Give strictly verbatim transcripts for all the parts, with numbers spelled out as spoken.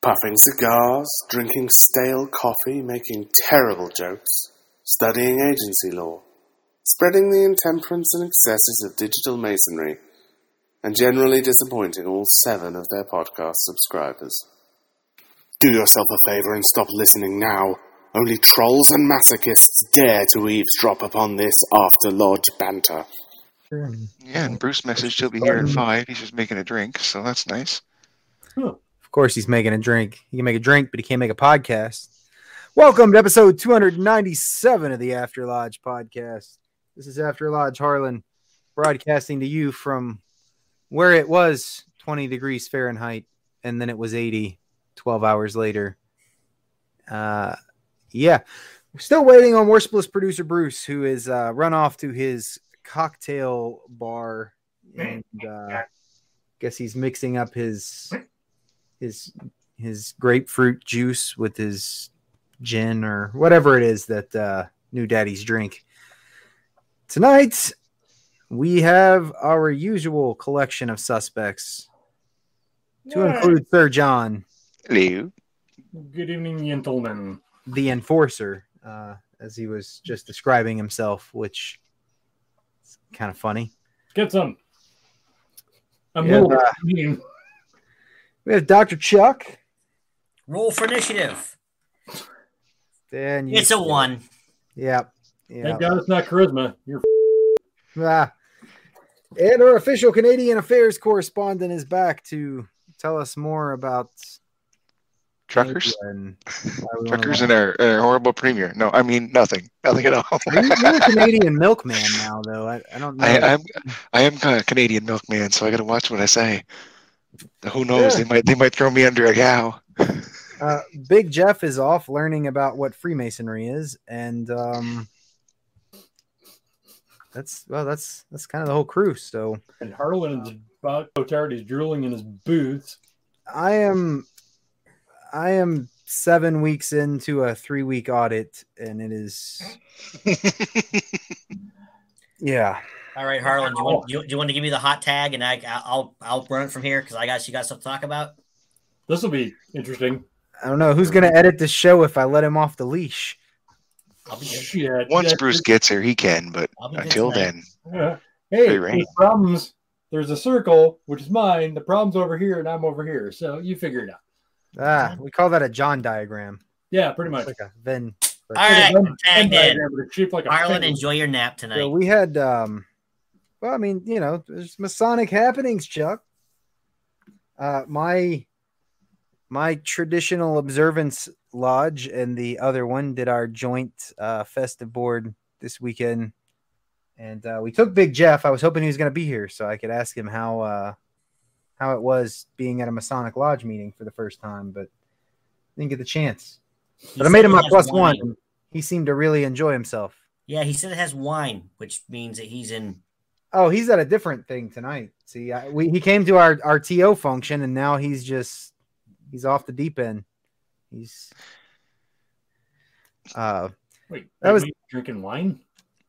Puffing cigars, drinking stale coffee, making terrible jokes, studying agency law, spreading the intemperance and excesses of digital masonry, and generally disappointing all seven of their podcast subscribers. Do yourself a favour and stop listening now. Only trolls and masochists dare to eavesdrop upon this After Lodge banter. Yeah, and Bruce messaged he'll be here at five. He's just making a drink, so that's nice. Huh. Of course he's making a drink. He can make a drink, but he can't make a podcast. Welcome to episode two ninety-seven of the After Lodge podcast. This is After Lodge Harlan, broadcasting to you from where it was twenty degrees Fahrenheit, and then it was eighty, twelve hours later. Uh, yeah, we're still waiting on Worshipless producer Bruce, who is uh, run off to his cocktail bar, and uh, I guess he's mixing up his... his his grapefruit juice with his gin or whatever it is that uh, New Daddy's drink. Tonight, we have our usual collection of suspects, to yeah. include Sir John. Hello. Good evening, gentlemen. The Enforcer, uh, as he was just describing himself, which is kind of funny. Get some. I'm yeah, little... uh, We have Doctor Chuck. Roll for initiative. Then you it's a one. Yep. yep. Thank God it's not charisma. You're ah. And our official Canadian affairs correspondent is back to tell us more about truckers and truckers and our, our horrible premier. No, I mean nothing. Nothing at all. You're a Canadian milkman now, though. I, I don't know. I, I'm, I am a Canadian milkman, so I got to watch what I say. Who knows? Yeah. They might they might throw me under a cow. uh, Big Jeff is off learning about what Freemasonry is, and um, that's well, that's that's kind of the whole crew. So, and Harlan is about so tired he's drooling in his boots. I am, I am seven weeks into a three week audit, and it is, yeah. All right, Harlan, do you, want, do, you, do you want to give me the hot tag, and I, I'll I'll run it from here because I guess you got stuff to talk about. This will be interesting. I don't know who's going to edit this show if I let him off the leash. I'll be Shit. Once yeah. Bruce gets here, he can, but until tonight. then, yeah. hey, there's problems. There's a circle, which is mine. The problem's over here, and I'm over here, so you figure it out. Ah, we call that a John diagram. Yeah, pretty much. It's like a Venn. Like All right, tag in. Like Harlan, enjoy your nap tonight. So we had. Um, Well, I mean, you know, there's Masonic happenings, Chuck. Uh, my my traditional observance lodge and the other one did our joint uh, festive board this weekend. And uh, we took Big Jeff. I was hoping he was going to be here so I could ask him how uh, how it was being at a Masonic lodge meeting for the first time, but didn't get the chance. But I made him my plus one. He seemed to really enjoy himself. Yeah, he said it has wine, which means that he's in... Oh, he's at a different thing tonight. See, I, we, he came to our, our T O function, and now he's just he's off the deep end. He's uh, wait. That was drinking wine.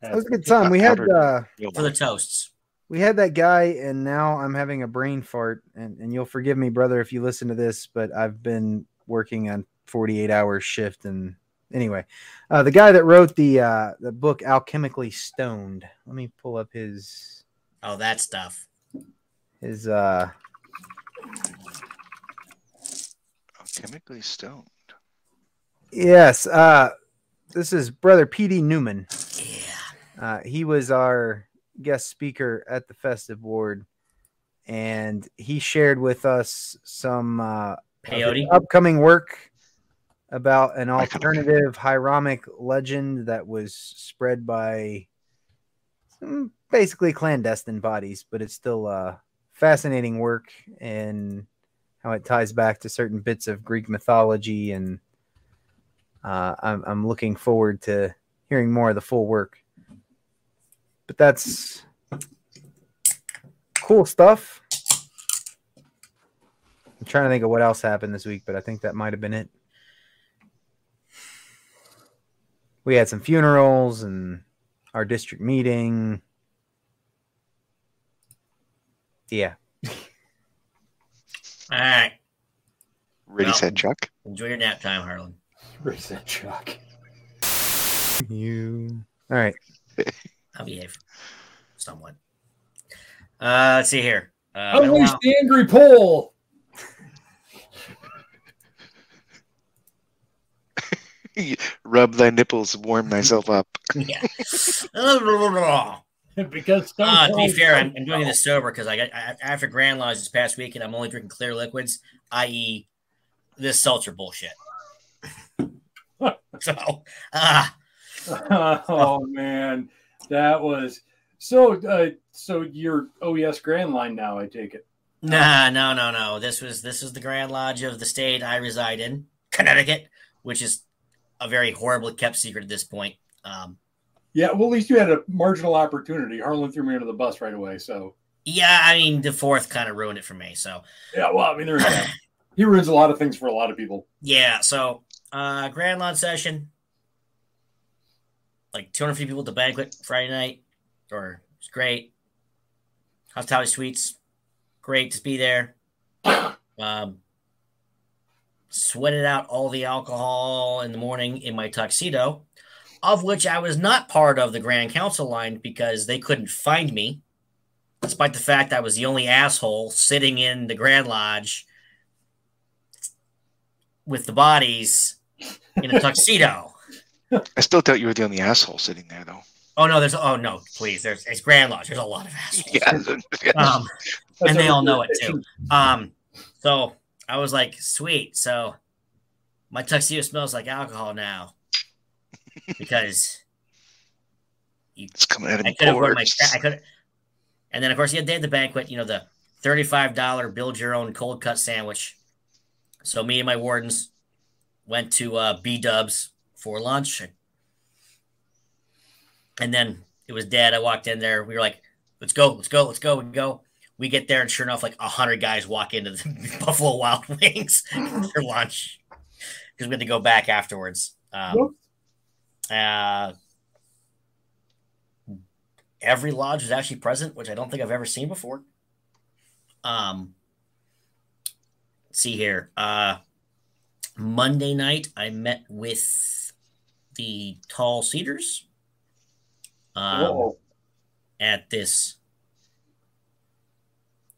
That was a good time. We had uh, for the toasts. We had that guy, and now I'm having a brain fart. And, and you'll forgive me, brother, if you listen to this, but I've been working on forty-eight hour shift. And anyway, uh, the guy that wrote the uh, the book Alchemically Stoned. Let me pull up his. Oh, that stuff. His uh. Alchemically Stoned. Yes. Uh, this is Brother P D Newman. Yeah. Uh, he was our guest speaker at the festive board, and he shared with us some uh, peyote upcoming work. About an alternative Hyramic legend that was spread by basically clandestine bodies, but it's still uh, fascinating work and how it ties back to certain bits of Greek mythology and uh, I'm, I'm looking forward to hearing more of the full work. But that's cool stuff. I'm trying to think of what else happened this week, but I think that might have been it. We had some funerals and our district meeting. Yeah. All right. Ready, well, set, Chuck. Enjoy your nap time, Harlan. Ready, set, Chuck. You. All right. I'll behave somewhat. Uh, let's see here. Uh, Unleash the angry pole. Rub thy nipples, warm thyself up. Yeah. Because uh, to be fair, I'm, I'm doing this sober because I got I, after Grand Lodge this past weekend, I'm only drinking clear liquids, that is, this seltzer bullshit. so, uh, oh man, that was so. Uh, so your O E S Grand Line now, I take it? Nah, no, no, no. This was this is the Grand Lodge of the state I reside in, Connecticut, which is a very horribly kept secret at this point. Um, yeah, well, at least you had a marginal opportunity. Harlan threw me under the bus right away, so. Yeah, I mean, the fourth kind of ruined it for me, so. Yeah, well, I mean, there's he ruins a lot of things for a lot of people. Yeah, so, uh, Grand Lodge session, like two hundred fifty people at the banquet Friday night, or it's great. Hospitality Suites, great to be there. Um, sweated out all the alcohol in the morning in my tuxedo, of which I was not part of the Grand Council line because they couldn't find me, despite the fact I was the only asshole sitting in the Grand Lodge with the bodies in a tuxedo. I still doubt you were the only asshole sitting there, though. Oh, no, there's... Oh, no, please. There's It's Grand Lodge. There's a lot of assholes. Yeah, um, and they all know it, too. Um, so... I was like, sweet. So my tuxedo smells like alcohol now because you, it's coming out of I could have worn my, I could, and then of course, yeah, they had the banquet, you know, the thirty-five dollars build your own cold cut sandwich. So me and my wardens went to uh, B Dubs for lunch, and, and then it was dead. I walked in there. We were like, let's go, let's go, let's go, we can go. We get there, and sure enough, like one hundred guys walk into the Buffalo Wild Wings for lunch because we had to go back afterwards. Um, uh, every lodge was actually present, which I don't think I've ever seen before. Um, let's see here. Uh, Monday night, I met with the Tall Cedars um, at this...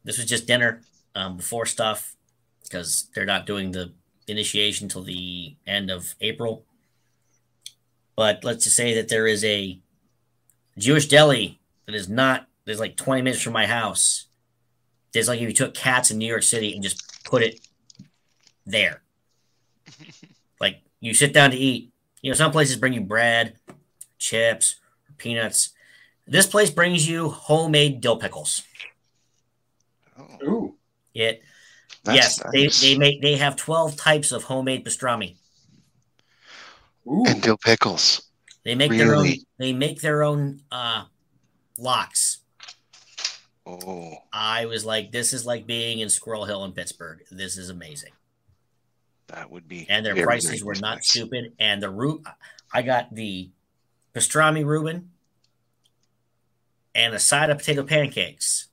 This was just dinner um, before stuff because they're not doing the initiation till the end of April. But let's just say that there is a Jewish deli that is not, there's like twenty minutes from my house. There's like if you took cats in New York City and just put it there. Like you sit down to eat. You know, some places bring you bread, chips, peanuts. This place brings you homemade dill pickles. Ooh. It, yes, nice. they they make they have twelve types of homemade pastrami. Ooh. And dill pickles. They make really? their own. They make their own uh, lox. Oh! I was like, this is like being in Squirrel Hill in Pittsburgh. This is amazing. That would be. And their prices were nice. Not stupid. And the root, I got the pastrami Reuben and a side of potato pancakes.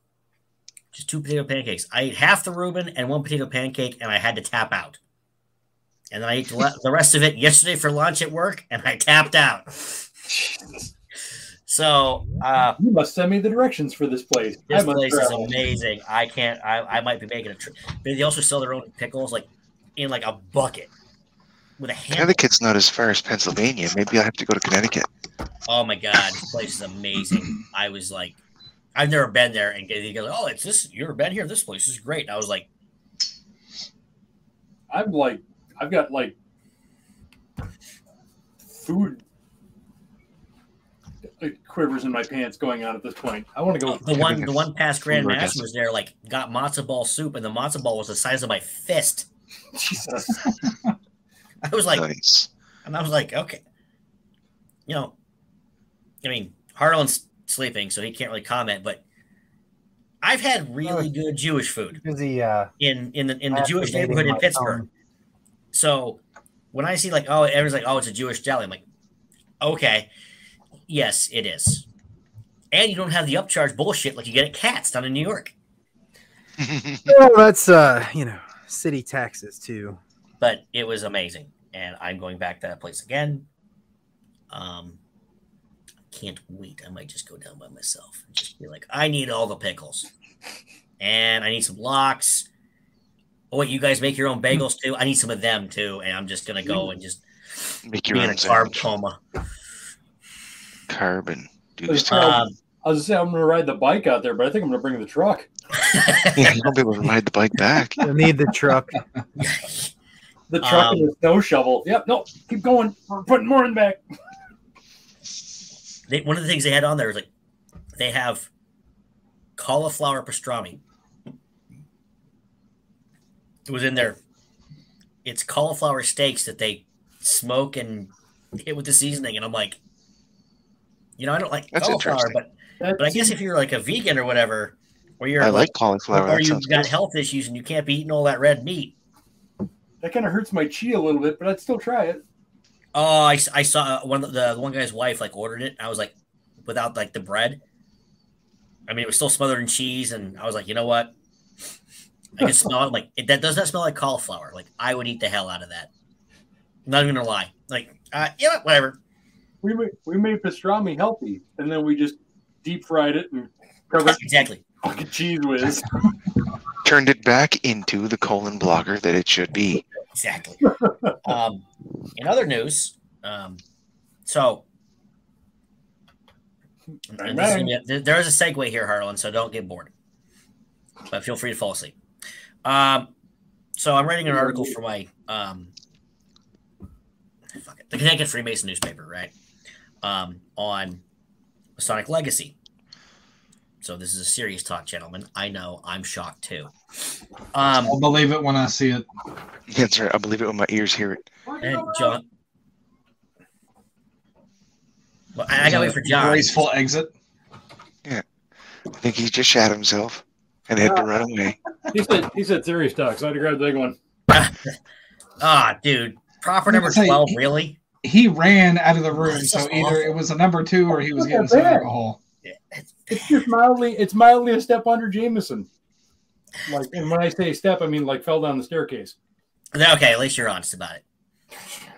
Just two potato pancakes. I ate half the Reuben and one potato pancake, and I had to tap out. And then I ate the rest of it yesterday for lunch at work, and I tapped out. So uh, you must send me the directions for this place. This place travel. is amazing. I can't. I, I might be making a trip. They also sell their own pickles, like in like a bucket with a handle. Connecticut's not as far as Pennsylvania. Maybe I have to go to Connecticut. Oh my God, this place is amazing. I was like. I've never been there, and they go, "Oh, it's this. You've never been here. This place is great." And I was like, "I'm like, I've got like food quivers in my pants going on at this point. I want to go." The one, the one past Grand Master was there, like got matzo ball soup, and the matzo ball was the size of my fist. Jesus, I was like, nice. And I was like, okay, you know, I mean, Harlan's sleeping, so he can't really comment, but I've had really good Jewish food the, uh, in, in the, in the Jewish neighborhood in Pittsburgh. Phone. So when I see like, oh, everyone's like, oh, it's a Jewish deli. I'm like, okay, yes, it is. And you don't have the upcharge bullshit like you get at Katz down in New York. Well, that's, uh, you know, city taxes too. But it was amazing. And I'm going back to that place again. Um, can't wait. I might just go down by myself and just be like, I need all the pickles and I need some lox. Oh, wait, you guys make your own bagels too? I need some of them too. And I'm just going to go and just make your be own in a sandwich. Carb coma. Carbon. Dude, um, I was just saying, I'm going to ride the bike out there, but I think I'm going to bring the truck. I'll be able to ride the bike back. I need the truck. The truck um, and the snow shovel. Yep. No, keep going. We're putting more in the back. They, one of the things they had on there was like they have cauliflower pastrami. It was in there. It's cauliflower steaks that they smoke and hit with the seasoning. And I'm like, you know, I don't like That's cauliflower, but That's but I guess if you're like a vegan or whatever, or you're I like cauliflower, or you've got good. health issues and you can't be eating all that red meat. That kind of hurts my chi a little bit, but I'd still try it. Oh, I, I saw one of the, the one guy's wife like ordered it. And I was like, without like the bread. I mean, it was still smothered in cheese, and I was like, you know what? I can smell it. Like it, that does not smell like cauliflower. Like I would eat the hell out of that. I'm not even gonna lie. Like uh, you know what? Whatever. We made, we made pastrami healthy, and then we just deep fried it and covered exactly fucking cheese whiz. Turned it back into the colon blocker that it should be. Exactly. Um, in other news, um, so and this is, there is a segue here, Harlan, so don't get bored. But feel free to fall asleep. Um, so I'm writing an article for my um, fuck it, the Connecticut Freemason newspaper, right? Um, on Masonic Legacy. So this is a serious talk, gentlemen. I know. I'm shocked, too. Um, I'll believe it when I see it. That's right. I'll believe it when my ears hear it. And John. Well, I, I got to wait for John. Graceful exit. Yeah. I think he just shot himself and had to run away. He said, he said serious talk, so I had to grab the big one. Ah, oh, dude. Proper number twelve, he, really? He ran out of the room, oh, so either awful. It was a number two or he was getting some alcohol. Yeah. It's just mildly, it's mildly a step under Jameson. Like, and when I say step, I mean like fell down the staircase. Okay, at least you're honest about it.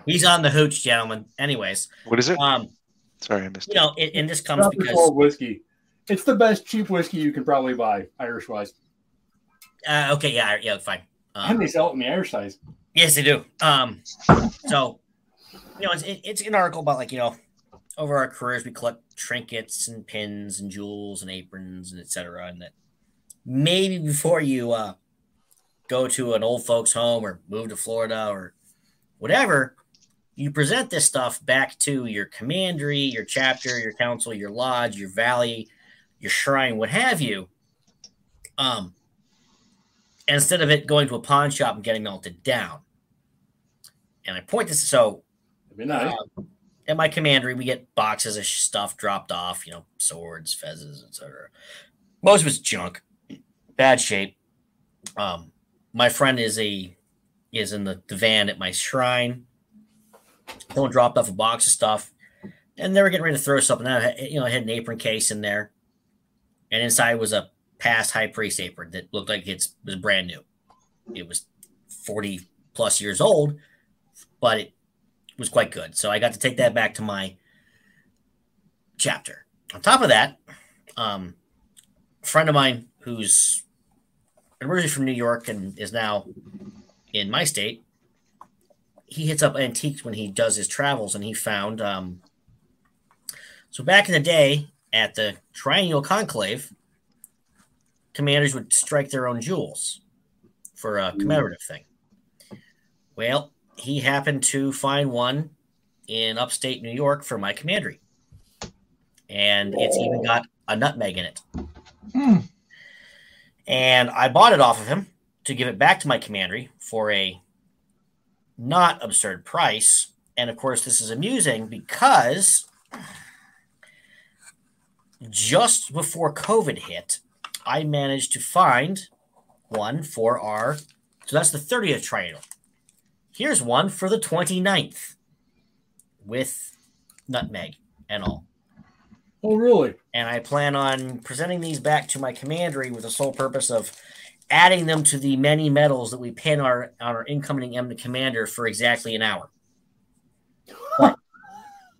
He's on the hooch, gentlemen. Anyways, what is it? Um, sorry, I missed. You it. know, it, and this comes Probably because cold whiskey. It's the best cheap whiskey you can probably buy, Irish wise. Uh, okay, yeah, yeah, fine. Um, and they sell it in the Irish size. Yes, they do. Um, so you know, it's it, it's an article about like you know. Over our careers, we collect trinkets and pins and jewels and aprons and et cetera. And that maybe before you uh, go to an old folks' home or move to Florida or whatever, you present this stuff back to your commandery, your chapter, your council, your lodge, your valley, your shrine, what have you. Um, instead of it going to a pawn shop and getting melted down. And I point this so. That'd be nice. Uh, At my commandery, we get boxes of stuff dropped off, you know, swords, fezzes, et cetera. Most of it's junk, bad shape. Um, my friend is a is in the, the van at my shrine. Someone dropped off a box of stuff, and they were getting ready to throw something out. You know, I had an apron case in there, and inside was a past high priest apron that looked like it was brand new. It was forty plus years old, but it. was quite good. So I got to take that back to my chapter. On top of that, um, a friend of mine who's originally from New York and is now in my state, he hits up antiques when he does his travels, and he found... Um, so back in the day, at the Triennial Conclave, commanders would strike their own jewels for a commemorative thing. Well... He happened to find one in upstate New York for my commandery. And it's even got a nutmeg in it. Hmm. And I bought it off of him to give it back to my commandery for a not absurd price. And of course, this is amusing because just before COVID hit, I managed to find one for our, so that's the thirtieth triennial. Here's one for the twenty-ninth with nutmeg and all. Oh, really? And I plan on presenting these back to my commandery with the sole purpose of adding them to the many medals that we pin our, our incoming M to commander for exactly an hour. But,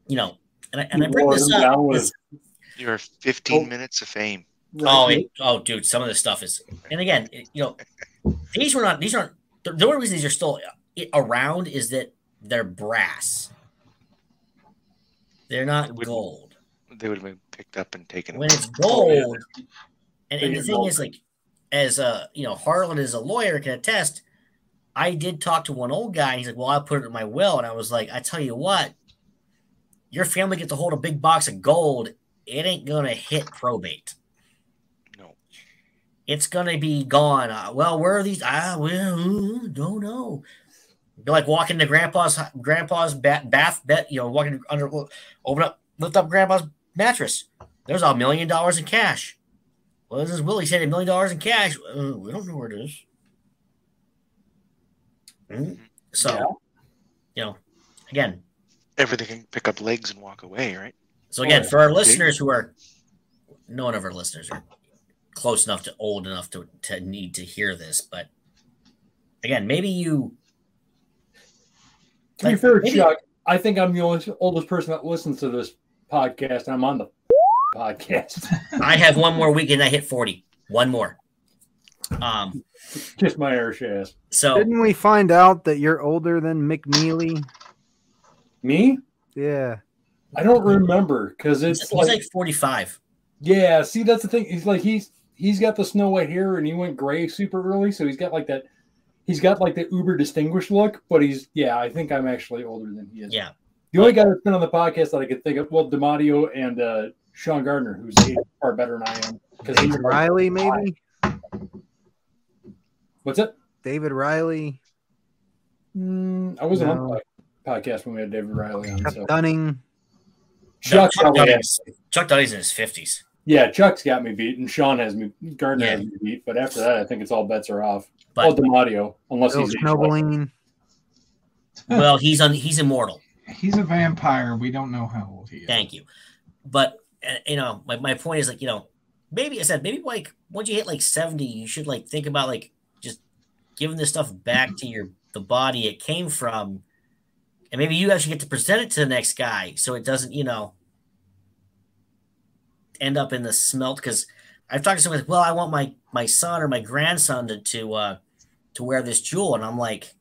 you know, and I, and I bring Lord, this up. Was... Your fifteen oh. minutes of fame. Right. Oh, it, oh, dude, some of this stuff is, and again, it, you know, these were not, these aren't, the, the only reason these are still around is that they're brass. They're not would, gold. They would have been picked up and taken. When it's gold, yeah. and, and the thing gold. is, like, as a, you know, Harlan is a lawyer can attest, I did talk to one old guy. And he's like, well, I put it in my will. And I was like, I tell you what, your family gets a hold of a big box of gold. It ain't going to hit probate. It's gonna be gone. Uh, well, where are these? I well, don't know. You're like walking to grandpa's grandpa's bath, bath bet. You know, walking under, open up, lift up grandpa's mattress. There's a million dollars in cash. Well, this is Willie said a million dollars in cash. Uh, we don't know where it is. Mm-hmm. So, yeah. you know, again, everything can pick up legs and walk away, right? So again, oh, for our big. listeners who are, no one of our listeners are. close enough to old enough to, to need to hear this, but again, maybe you. To like, be fair, maybe, Chuck, I think I'm the oldest, oldest person that listens to this podcast. I'm on the podcast. I have one more week and I hit forty. One more. Um, just my air shaft. So didn't we find out that you're older than McNeely? Me? Yeah. I don't remember because it's he's like, like forty-five. Yeah, see, that's the thing. He's like he's. He's got the snow white hair, and he went gray super early, so he's got like that. He's got like the uber distinguished look, but he's yeah. I think I'm actually older than he is. Yeah, the only guy that's been on the podcast that I could think of, well, Damadio and uh, Sean Gardiner, who's far better than I am. Because David Riley, maybe. What's it? David Riley. Mm, I wasn't no. on the podcast when we had David Riley on. Chuck so. Dunning. Chuck, Chuck, Dunning's, Chuck Dunning's in his fifties. Yeah, Chuck's got me beat, and Sean has me. Gardner yeah. has me beat, but after that, I think it's all bets are off. But, all Damadio, unless he's snowballing. Well, he's on. He's immortal. He's a vampire. We don't know how old he is. Thank you, but uh, you know, my, my point is like you know, maybe I said maybe like once you hit like seventy, you should like think about like just giving this stuff back mm-hmm. to your the body it came from, and maybe you actually get to present it to the next guy, so it doesn't you know. end up in the smelt because I've talked to someone like, well, I want my my son or my grandson to to, uh, to wear this jewel, and I'm like,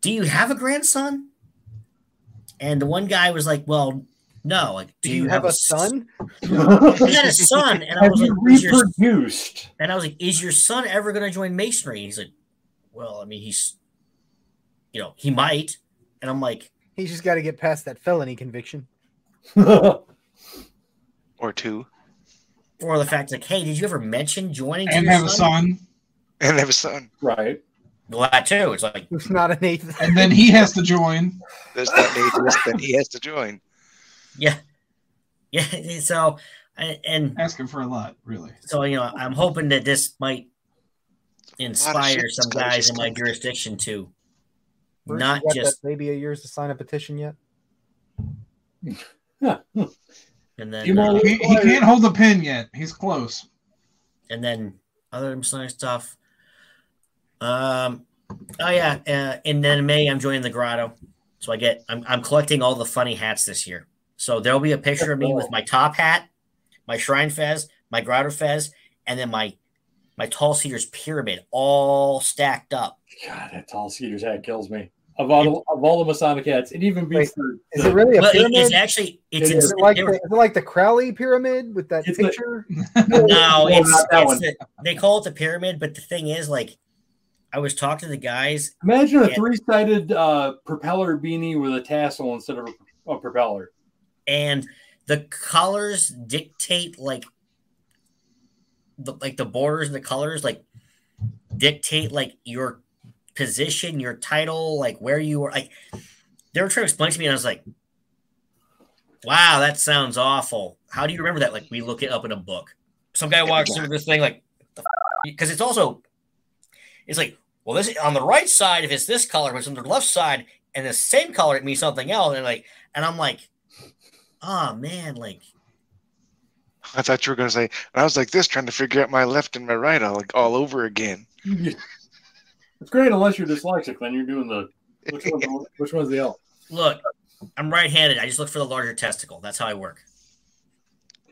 do you have a grandson? And the one guy was like, well, no. Like, do, do you, you have, have a son? I had a son, and I was like, reproduced. And I was like, is your son ever going to join masonry? And he's like, well, I mean, he's, you know, he might, and I'm like, he's just got to get past that felony conviction. Or two, or the fact like, hey, did you ever mention joining? And have son? a son, and have a son, right? Well, that too. It's like it's not an atheist, and then he has to join. There's that atheist, then he has to join. Yeah, yeah. So, and asking for a lot, really. So you know, I'm hoping that this might inspire some guys in my jurisdiction to Bruce, not just maybe a year's to sign a petition yet. Yeah. And then you know, uh, he, he can't hold the pen yet. He's close. And then other stuff. Um, oh yeah. Uh, and then in May, I'm joining the grotto, so I get I'm I'm collecting all the funny hats this year. So there'll be a picture of me with my top hat, my shrine fez, my grotto fez, and then my my Tall Cedars pyramid, all stacked up. God, that Tall Cedars hat kills me. Of all, it, of all the Masonic hats, it even beats. Wait, is it really a well, pyramid? It is actually, it's it is. Is it like, the, is it like the Crowley pyramid with that it's picture? The, no, no, it's, it's the, they call it the pyramid, but the thing is, like, I was talking to the guys. Imagine and, a three-sided uh, propeller beanie with a tassel instead of a, a propeller. And the colors dictate, like, the, like the borders and the colors, like, dictate, like, your position, your title, like where you were. Like they were trying to explain to me, and I was like, wow, that sounds awful. How do you remember that? Like, we look it up in a book. Some guy walks yeah. through this thing, like, because it's also, it's like, well, this on the right side, if it's this color, but it's on the left side, and the same color, it means something else. And like, and I'm like, oh man, like, I thought you were going to say, and I was like this, trying to figure out my left and my right, all like all over again. It's great unless you're dyslexic, then you're doing the which one's, which one's the L. Look, I'm right-handed. I just look for the larger testicle. That's how I work.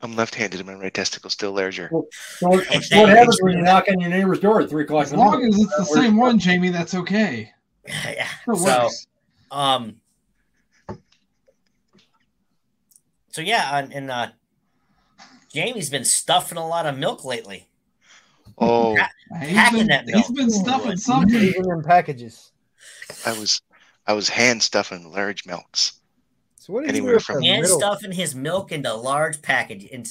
I'm left-handed, and my right testicle's still larger. Well, so what happens when you knock on your neighbor's door at three o'clock? As long as it's the same one, Jamie, that's okay. Yeah. So, um, so yeah, and, and uh, Jamie's been stuffing a lot of milk lately. Oh, pa- packing been, that milk. He's been stuffing something, even in packages. I was, I was hand stuffing large milks. So what anywhere from and stuffing his milk into large package. And...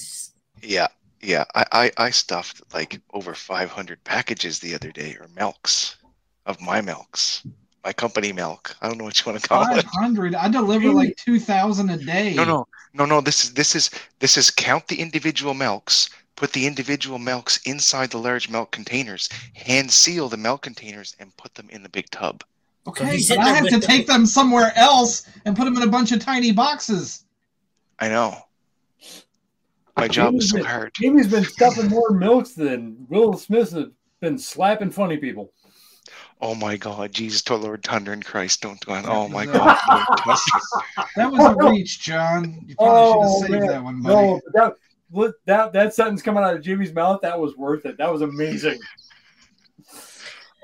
Yeah, yeah. I, I, I stuffed like over five hundred packages the other day, or milks, of my milks, my company milk. I don't know what you want to call it. five hundred. I deliver really? Like two thousand a day. No, no, no, no. This is this is this is count the individual milks. Put the individual milks inside the large milk containers. Hand seal the milk containers and put them in the big tub. Okay, so but I have to take them somewhere else and put them in a bunch of tiny boxes. I know. My job Jamie's is so been, hard. Jamie's been stuffing more milks than Will Smith's been slapping funny people. Oh, my God. Jesus, to Lord, thunder, and Christ, don't go on. Oh, my God. That was a reach, John. You probably oh, should have saved man. that one, buddy. No, that, look, that, that sentence coming out of Jamie's mouth, that was worth it. That was amazing.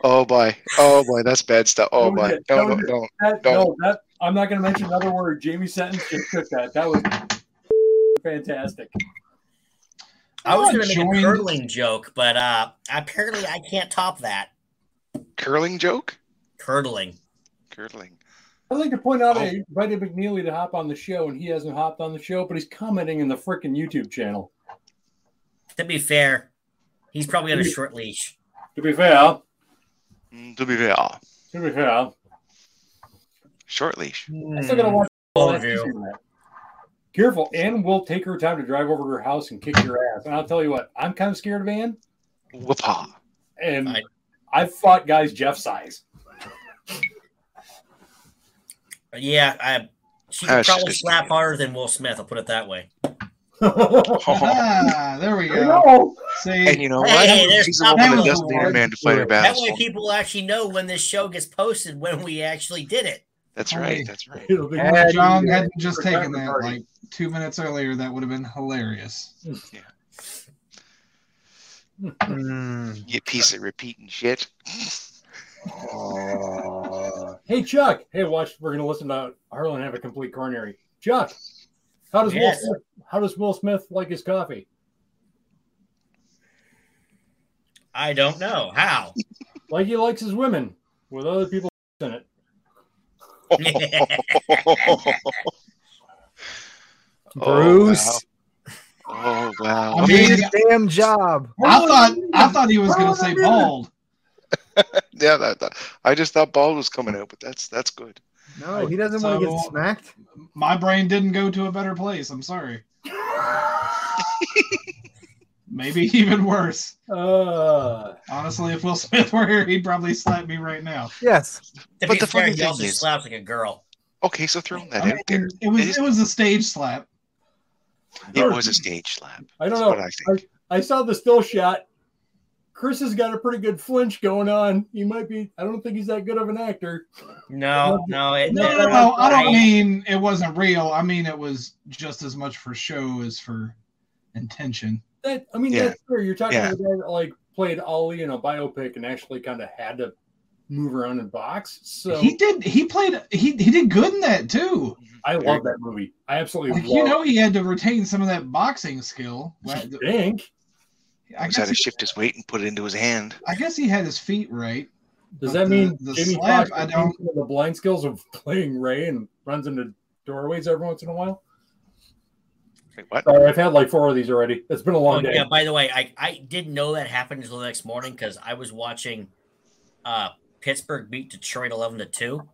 Oh boy! Oh boy! That's bad stuff. Oh boy! Don't, don't, don't, that, don't. No, that, I'm not going to mention another word. Jamie's sentence just took that. That was fantastic. I was going to make a curling joke, but uh, apparently I can't top that. Curling joke? Curdling. Curdling. I'd like to point out oh. I invited McNeely to hop on the show, and he hasn't hopped on the show, but he's commenting in the frickin' YouTube channel. To be fair, he's probably on a short leash. To be fair. To be fair. To be fair. Short leash. I still gotta watch all of you. Careful. Ann will take her time to drive over to her house and kick your ass. And I'll tell you what, I'm kind of scared of Ann. Whoop-ha. And I... I've fought guys Jeff's size. Yeah, I she could probably slap kidding. harder than Will Smith, I'll put it that way. ah, there we go. See, and you know, hey, right? She's a woman that doesn't need a man to fight her battles. That way, people actually know when this show gets posted when we actually did it. That's right. That's right. If John hadn't just taken that party. like two minutes earlier, that would have been hilarious. Yeah. Mm. You piece of repeating shit. uh, hey, Chuck. Hey, watch. We're gonna listen to Harlan have a complete coronary. Chuck. How does yes. Will Smith, how does Will Smith like his coffee? I don't know how. Like he likes his women with other people in it. Bruce. Oh wow! Oh, wow. I mean, his damn job. I thought I thought he was going to say bald. yeah, that, that, I just thought bald was coming out, but that's that's good. No, he doesn't so, want to get smacked. My brain didn't go to a better place. I'm sorry. Maybe even worse. Uh, Honestly, if Will Smith were here, he'd probably slap me right now. Yes. If but the funny thing is... slapped like a girl. Okay, so throwing that I mean, out there. It was, it, is... it was a stage slap. It was a stage slap. I don't know. I, think. I, I saw the still shot. Chris has got a pretty good flinch going on. He might be, I don't think he's that good of an actor. No, no. It, no, no, no. I don't mean it wasn't real. I mean, it was just as much for show as for intention. That I mean, yeah. that's fair. You're talking yeah. about a guy that like played Ollie in a biopic and actually kind of had to move around and box. So he did, he played, he, he did good in that too. I Very love good. that movie. I absolutely like, love You know, he had to retain some of that boxing skill. I think. I guess he had to shift his weight and put it into his hand. I guess he had his feet right. Does that the, mean the Jamie slap? I don't the blind skills of playing Ray and runs into doorways every once in a while. Wait, what? Sorry, I've had like four of these already. It's been a long oh, day. Yeah. By the way, I, I didn't know that happened until the next morning because I was watching uh, Pittsburgh beat Detroit eleven to two.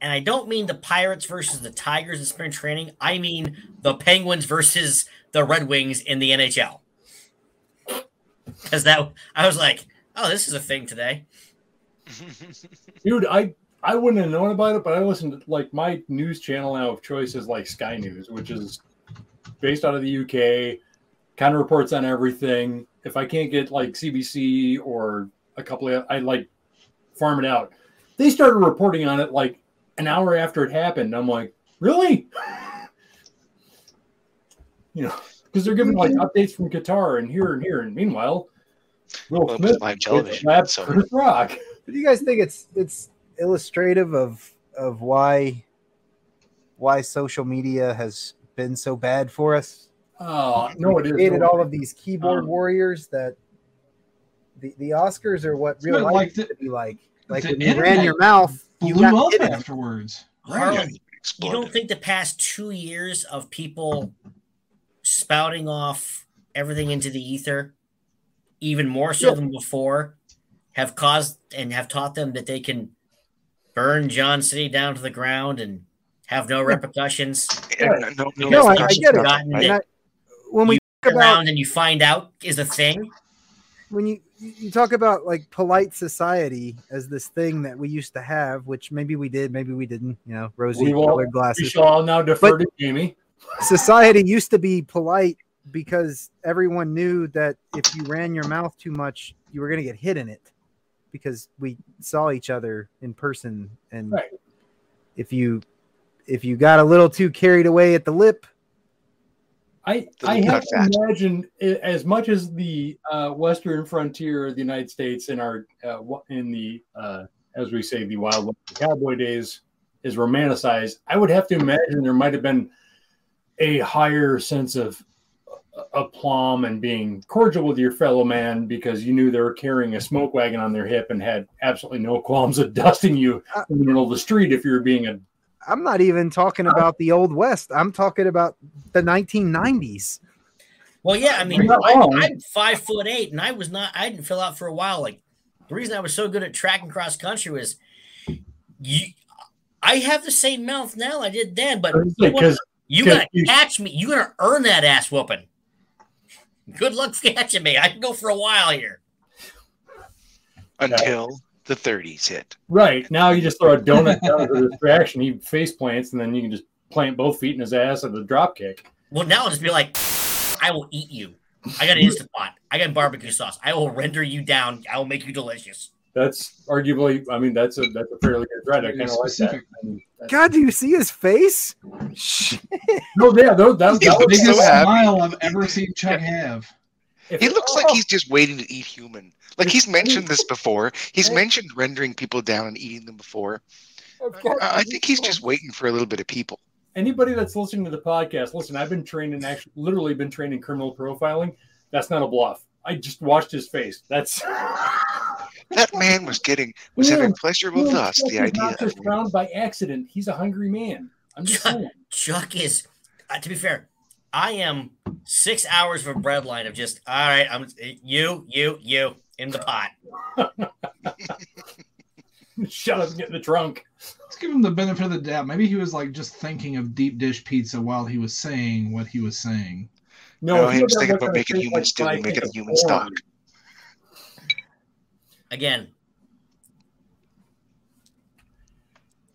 And I don't mean the Pirates versus the Tigers in spring training. I mean the Penguins versus the Red Wings in the N H L. Because that, I was like, oh, this is a thing today. Dude, I, I wouldn't have known about it, but I listened to, like, my news channel now of choice is, like, Sky News, which is based out of the U K, kind of reports on everything. If I can't get, like, C B C or a couple of – I, like, farm it out. They started reporting on it, like, an hour after it happened. I'm like, really? You know, because they're giving, like, updates from Qatar and here and here. And meanwhile, Will well, Smith live television. So. Chris Rock. But do you guys think it's it's illustrative of of why why social media has been so bad for us? Oh no, it is. Created all of these keyboard um, warriors that the, the Oscars are what real life like the, to be like. Like when you ran your mouth, you blew up afterwards. Right. You don't think the past two years of people spouting off everything into the ether, even more so yeah. than before, have caused and have taught them that they can burn John City down to the ground and have no repercussions? Yeah. No, no, no, I, I get it. I, when we talk around and you find out is a thing. When you, you talk about like polite society as this thing that we used to have, which maybe we did, maybe we didn't, you know, rosy colored glasses. We shall all now defer but to Jamie. Society used to be polite because everyone knew that if you ran your mouth too much, you were going to get hit in it because we saw each other in person. And right. if you, if you got a little too carried away at the lip, I, I have to imagine as much as the uh, western frontier of the United States in our uh, in the uh, as we say the wild cowboy days is romanticized. I would have to imagine there might have been a higher sense of aplomb and being cordial with your fellow man because you knew they were carrying a smoke wagon on their hip and had absolutely no qualms of dusting you uh, in the middle of the street if you were being a. I'm not even talking about the old West. I'm talking about the nineteen nineties. Well, yeah, I mean, I, I'm five foot eight, and I was not. I didn't fill out for a while. Like the reason I was so good at track and cross country was, you, I have the same mouth now I did then. But you, wanna, you gotta you, catch me. You gotta earn that ass whooping. Good luck catching me. I can go for a while here until the thirties hit. Right. Now you just throw a donut down as a distraction. He face plants, and then you can just plant both feet in his ass at the drop kick. Well, now I'll just be like, I will eat you. I got an Instant Pot. I got barbecue sauce. I will render you down. I will make you delicious. That's arguably, I mean, that's a that's a fairly good threat. I kind of like that. I mean, God, do you see his face? Shit. No, yeah, that, that was the biggest so smile I've ever seen Chuck have. If, he looks oh. like he's just waiting to eat human. Like he's mentioned this before. He's mentioned rendering people down and eating them before. I, I think he's just waiting for a little bit of people. Anybody that's listening to the podcast, listen, I've been trained in actually, literally been trained in criminal profiling. That's not a bluff. I just watched his face. That's that man was getting was man, having pleasurable man, thoughts. The idea not just found by accident. He's a hungry man. I'm just Chuck, saying. Chuck is, uh, to be fair, I am six hours of a bread line of just, all right, I'm you, you, you in the pot. Shut up and get in the trunk. Let's give him the benefit of the doubt. Maybe he was like just thinking of deep dish pizza while he was saying what he was saying. No, no he was thinking about making human stew and making a human stock. Again,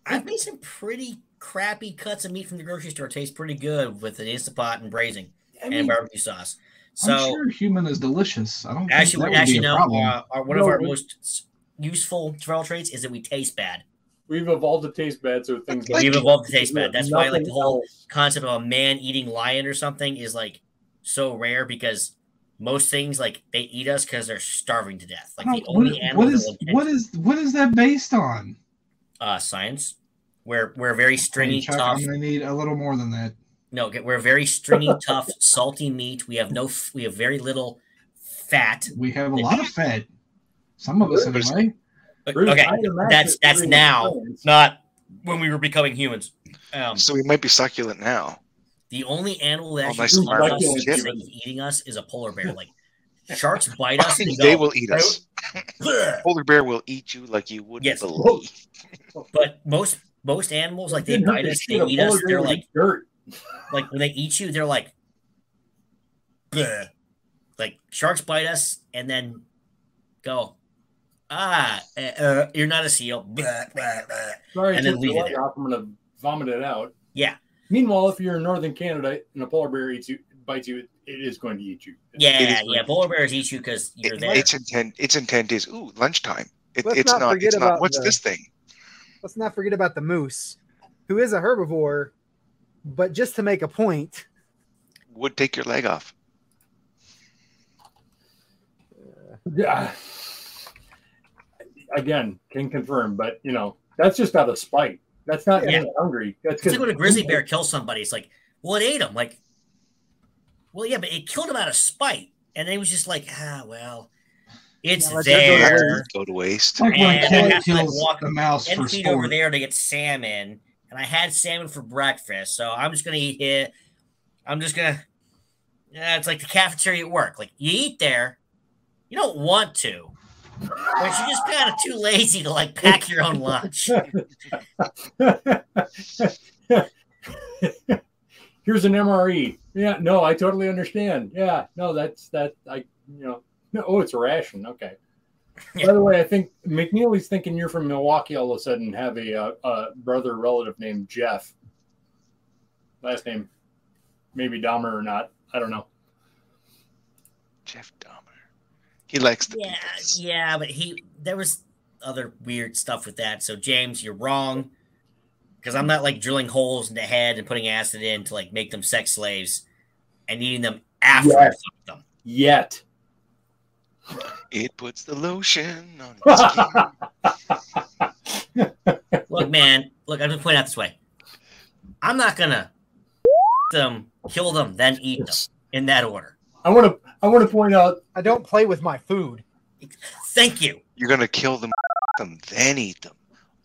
I've made some pretty crappy cuts of meat from the grocery store taste pretty good with an Instant Pot and braising I mean, and barbecue sauce. So I'm sure human is delicious. I don't actually think that actually would be no. A problem. Uh, our, one no, of our we, most useful survival traits is that we taste bad. We've evolved to taste bad, so things like, we've evolved to taste bad. That's why like the whole else. concept of a man eating lion or something is like so rare because most things like they eat us because they're starving to death. Like no, the only what, animal. What is what is what is that based on? Uh, science. We're we're very stringy, hey, Chuck, tough. I'm gonna need a little more than that. No, we're very stringy, tough, salty meat. We have no, we have very little fat. We have a lot of fat. Some of us anyway. Okay, that's that's now, not when we were becoming humans. Um, so we might be succulent now. The only animal that actually eats us is eating us is a polar bear. Like Sharks bite us. And they will eat us. Polar bear will eat you like you wouldn't yes. believe. But most most animals, like they bite us, they eat us. They're like dirt. Like when they eat you, they're like, bleh. Like sharks bite us and then go. Ah, uh, uh, you're not a seal. Blah, blah, blah. Sorry, and then leave it. I'm going to vomit it out. Yeah. Meanwhile, if you're in northern Canada and a polar bear eats you, bites you, it is going to eat you. Yeah, yeah. Polar bears eat you because you're it, there. Its intent, its intent is ooh, lunchtime. It, it's not. not it's not. What's the, this thing? Let's not forget about the moose, who is a herbivore, but just to make a point, would take your leg off. Yeah. Again, can confirm, but you know that's just out of spite. That's not yeah. hungry. That's it's like when a grizzly bear kills somebody. It's like, well, it ate him. Like, well, yeah, but it killed him out of spite, and it was just like, ah, well, it's yeah, there. Go to waste. Like when and I have to like, walk the mouse ten for feet sport. Over there to get salmon, and I had salmon for breakfast, so I'm just gonna eat it. I'm just gonna. Yeah, it's like the cafeteria at work. Like you eat there, you don't want to. But you're just kind of too lazy to like pack your own lunch. Here's an M R E. Yeah, no, I totally understand. Yeah, no, that's that. I, you know, no, oh, it's a ration. Okay. Yeah. By the way, I think McNeely's thinking you're from Milwaukee all of a sudden. Have a, uh, a brother relative named Jeff. Last name, maybe Dahmer or not. I don't know. Jeff Dahmer. He likes the yeah, beatles. yeah, but he there was other weird stuff with that. So James, you're wrong, because I'm not like drilling holes in the head and putting acid in to like make them sex slaves and eating them after I fuck them. Yet it puts the lotion on its skin. Look, man, look, I'm gonna point out this way. I'm not gonna them, kill them, then eat them in that order. I want to. I want to point out. I don't play with my food. Thank you. You're gonna kill them, them then eat them.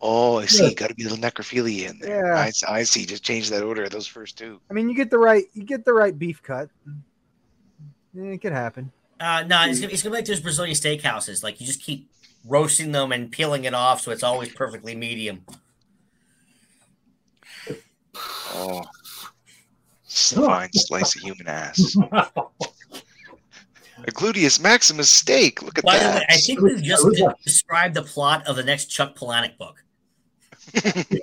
Oh, I see. Yeah. Got to be a little necrophilia in there. Yeah. I, I see. Just change that order. Those first two. I mean, you get the right. You get the right beef cut. It could happen. Uh, no, it's gonna, it's gonna be like those Brazilian steakhouses. Like you just keep roasting them and peeling it off, so it's always perfectly medium. Oh, fine slice of human ass. A gluteus maximus steak. Look at By that. By the way, I think we've just described the plot of the next Chuck Palahniuk book.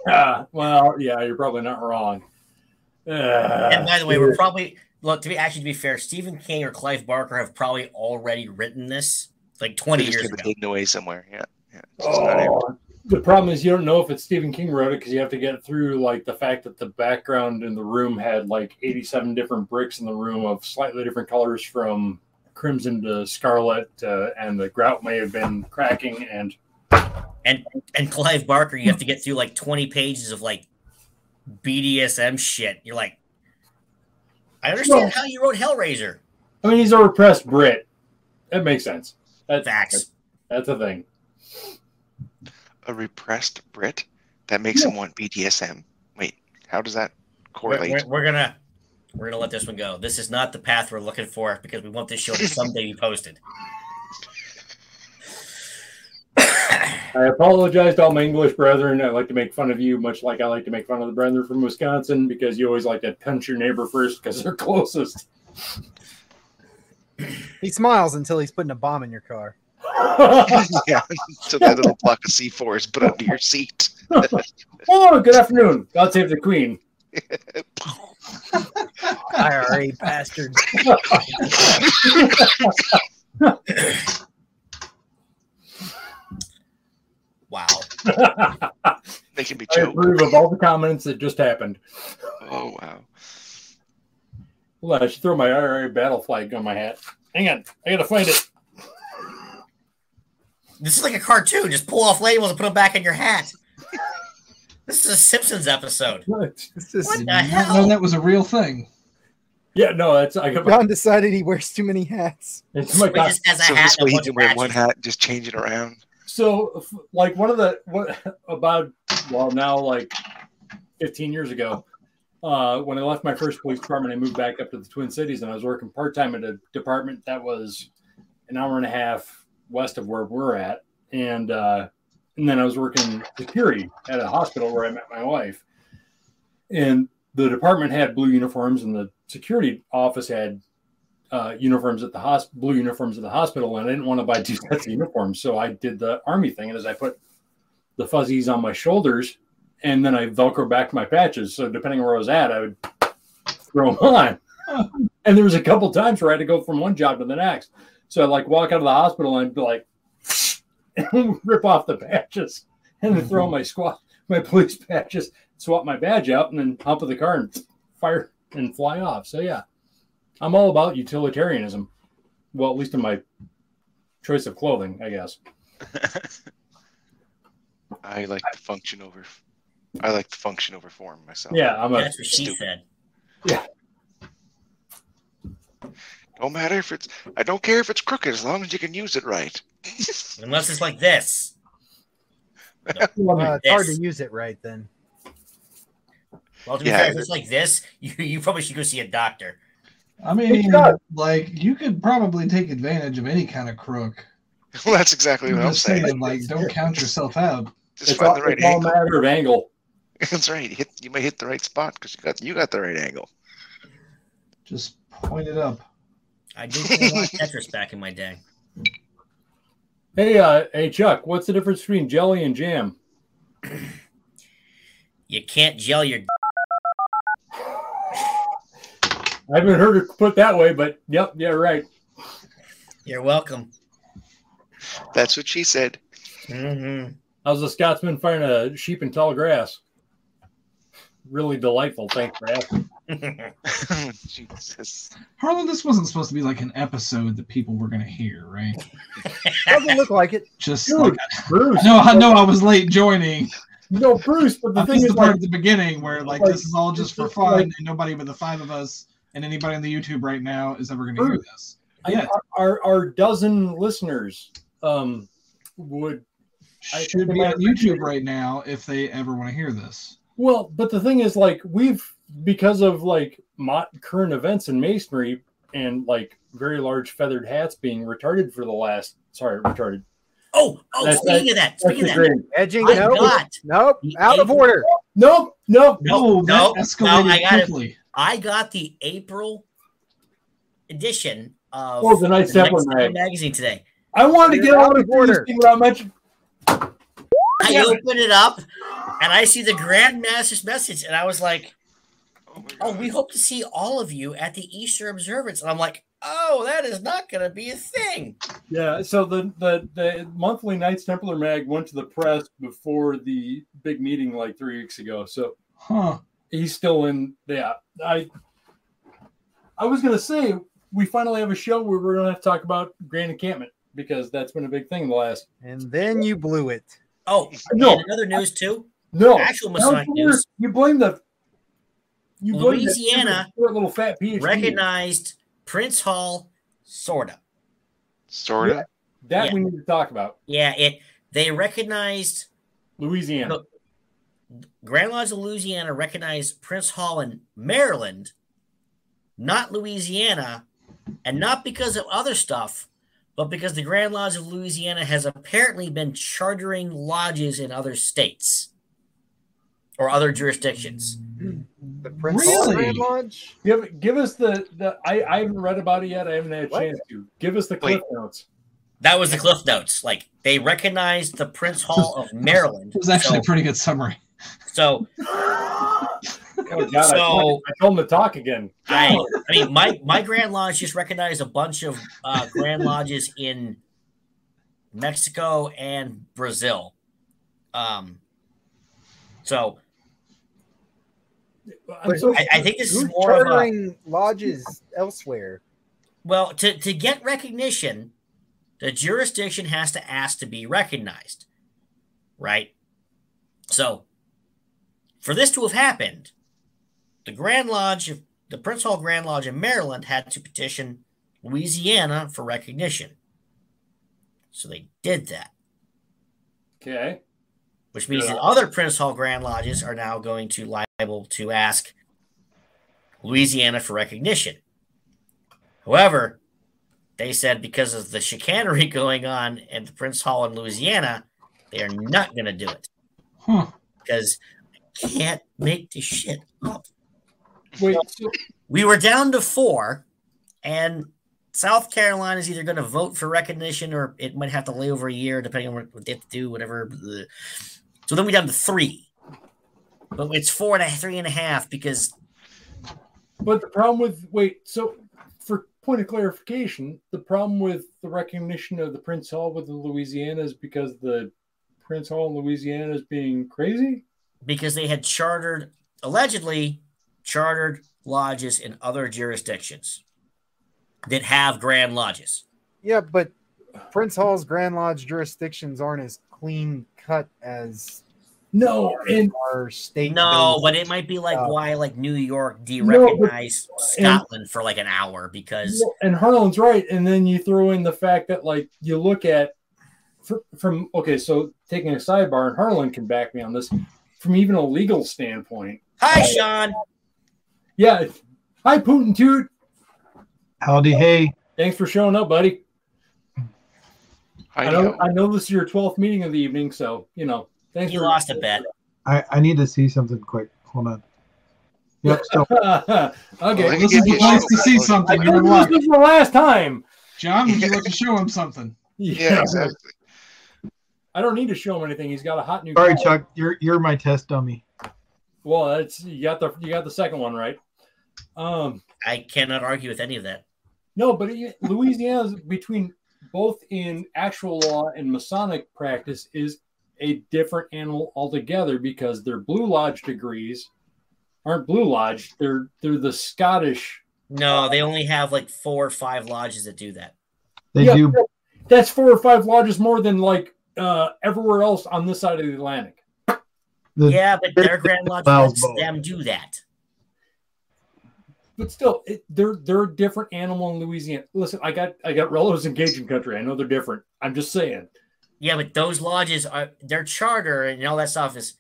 Yeah. Well, yeah, you're probably not wrong. Uh, and by the way, we're probably look to be actually to be fair, Stephen King or Clive Barker have probably already written this like twenty years ago. Hidden away somewhere. Yeah. yeah oh, the problem is you don't know if it's Stephen King wrote it because you have to get through like the fact that the background in the room had like eighty-seven different bricks in the room of slightly different colors from crimson to scarlet, uh, and the grout may have been cracking, and and and Clive Barker, you have to get through like twenty pages of like B D S M shit. You're like, I understand well, how you wrote Hellraiser. I mean, he's a repressed Brit. That makes sense. That's facts. That's, that's a thing. A repressed Brit that makes yeah. him want B D S M. Wait, how does that correlate? We're, we're, we're gonna. We're gonna let this one go. This is not the path we're looking for because we want this show to someday be posted. I apologize to all my English brethren. I like to make fun of you, much like I like to make fun of the brethren from Wisconsin, because you always like to punch your neighbor first because they're closest. He smiles until he's putting a bomb in your car. Yeah, so that little block of C four is put under your seat. Oh, good afternoon. God save the Queen. I R A bastard. Wow. They can be choked. I approve of all the comments that just happened. Oh, wow. Well, I should throw my I R A battle flag on my hat. Hang on. I got to find it. This is like a cartoon. Just pull off labels and put them back in your hat. This is a Simpsons episode. What, this is, what the hell? No, that was a real thing. Yeah, no, that's. I got my, John decided he wears too many hats. It's my God. Just has a so hat this way he can wear one hat and just change it around. So, like one of the what about well now like fifteen years ago, uh, when I left my first police department, I moved back up to the Twin Cities, and I was working part time at a department that was an hour and a half west of where we're at. And, uh, and then I was working security at a hospital where I met my wife. And the department had blue uniforms, and the security office had uh, uniforms at the hospital, blue uniforms at the hospital. And I didn't want to buy two sets of uniforms. So I did the Army thing. And as I put the fuzzies on my shoulders, and then I Velcro back my patches. So depending on where I was at, I would throw them on. And there was a couple times where I had to go from one job to the next. So I like walk out of the hospital and be like, rip off the patches and then throw my squat, my police patches, swap my badge out, and then hop in the car and fire and fly off. So yeah, I'm all about utilitarianism. Well, at least in my choice of clothing, I guess. I like the function over. I like the function over form myself. Yeah, I'm a. That's what she said. Yeah. No matter if it's, I don't care if it's crooked as long as you can use it right. Unless it's like this. No, well, uh, it's hard to use it right then. Well, to be yeah, fair, if it's like this, you, you probably should go see a doctor. I mean, like, you could probably take advantage of any kind of crook. Well, that's exactly what I'm saying. saying. Like, don't count yourself out. Just it's find all, the right it's angle. All matter of angle. That's right. You, hit, you may hit the right spot because you got you got the right angle. Just point it up. I did play a lot of Tetris back in my day. Hey, uh, hey, Chuck, what's the difference between jelly and jam? You can't gel your. D- I haven't heard it put that way, but yep, yeah, right. You're welcome. That's what she said. Mm-hmm. How's the Scotsman find a sheep in tall grass? Really delightful. Thanks for asking. Jesus. Harlan, this wasn't supposed to be like an episode that people were going to hear, right? Doesn't look like it. Just Dude, like, Bruce. No, I know I was late joining. No, Bruce, but the I thing is, the part like, at the beginning where like, like this is all just for fun, like, and nobody but the five of us and anybody on the YouTube right now is ever going to hear this. Yeah, our, our our dozen listeners um would should be on YouTube right now if they ever want to hear this. Well, but the thing is, like, we've, because of, like, mo- current events in masonry and, like, very large feathered hats being retarded for the last, sorry, retarded. Oh, oh, that's, speaking that, of that, speaking of that. Great. Edging, I nope, got nope, out of order. Nope, nope, nope, no, nope, no, I got quickly. It. I got the April edition of oh, the Night Zeppelin magazine today. I wanted You're to get out of order. See how much... I opened it up, and I see the Grand Master's message, and I was like, oh, oh, we hope to see all of you at the Easter observance. And I'm like, oh, that is not going to be a thing. Yeah, so the, the, the monthly Knights Templar mag went to the press before the big meeting like three weeks ago. So huh. He's still in yeah. I, I was going to say, we finally have a show where we're going to have to talk about Grand Encampment, because that's been a big thing the last. And then you blew it. Oh, no. Another news too. No, actual Masonic news. You blame the you Louisiana blame little fat P H D recognized Prince Hall, sorta, sorta. Yeah, that yeah. we need to talk about. Yeah, it they recognized Louisiana. No, Grand Lodge of Louisiana recognized Prince Hall in Maryland, not Louisiana, and not because of other stuff. But because the Grand Lodge of Louisiana has apparently been chartering lodges in other states or other jurisdictions. The Prince really? Grand Lodge? Give, give us the, the I, I haven't read about it yet. I haven't had a what? chance to. Give us the Cliff Wait. Notes. That was the Cliff Notes. Like, they recognized the Prince Hall of Maryland. It was actually so, a pretty good summary. So... Oh, God, so, I, told, I told him to talk again. I, I mean, my, my Grand Lodge just recognized a bunch of uh, Grand Lodges in Mexico and Brazil. Um, so so I, I think this is more chartering of a, lodges elsewhere. Well, to, to get recognition, the jurisdiction has to ask to be recognized, right? So for this to have happened, the Grand Lodge, the Prince Hall Grand Lodge in Maryland had to petition Louisiana for recognition. So they did that. Okay. Which means yeah. the other Prince Hall Grand Lodges are now going to liable to ask Louisiana for recognition. However, They said because of the chicanery going on at the Prince Hall in Louisiana, they are not going to do it. Huh. Because I can't make this shit up. Wait, so- we were down to four, and South Carolina is either going to vote for recognition or it might have to lay over a year, depending on what they have to do, whatever. So then we're down to three. But it's four and a three and a half because... But the problem with... Wait, so... Point of clarification, the problem with the recognition of the Prince Hall with the Louisiana is because the Prince Hall in Louisiana is being crazy? Because they had chartered, allegedly, chartered lodges in other jurisdictions that have Grand Lodges. Yeah, but Prince Hall's Grand Lodge jurisdictions aren't as clean cut as... No, in our state. No, but it might be like uh, why, like New York derecognized no, Scotland and, for like an hour because. And Harlan's right, and then you throw in the fact that like you look at from, from okay, so taking a sidebar, and Harlan can back me on this from even a legal standpoint. Hi, uh, Sean. Yeah, hi, Putin Toot. Howdy, hey. Thanks for showing up, buddy. I, I know. I know this is your twelfth meeting of the evening, so you know. Thanks he lost a bet. I, I need to see something quick. Hold on. Yep. So. okay. Well, this is the place to see something. This was the last time. John, would you like to show him something? Yeah, yeah, exactly. I don't need to show him anything. He's got a hot new. Sorry, guy. Chuck. You're you're my test dummy. Well, that's you got the you got the second one right. Um, I cannot argue with any of that. No, but it, Louisiana's between both in actual law and Masonic practice is a different animal altogether because their Blue Lodge degrees aren't Blue Lodge. They're they're the Scottish. No, they only have like four or five lodges that do that. They yeah, do. That's four or five lodges more than like uh, everywhere else on this side of the Atlantic. The, yeah, but their Grand Lodge lets them do that. But still, it, they're they're a different animal in Louisiana. Listen, I got I got relatives in Cajun country. I know they're different. I'm just saying. Yeah, but those lodges are their charter and all that stuff is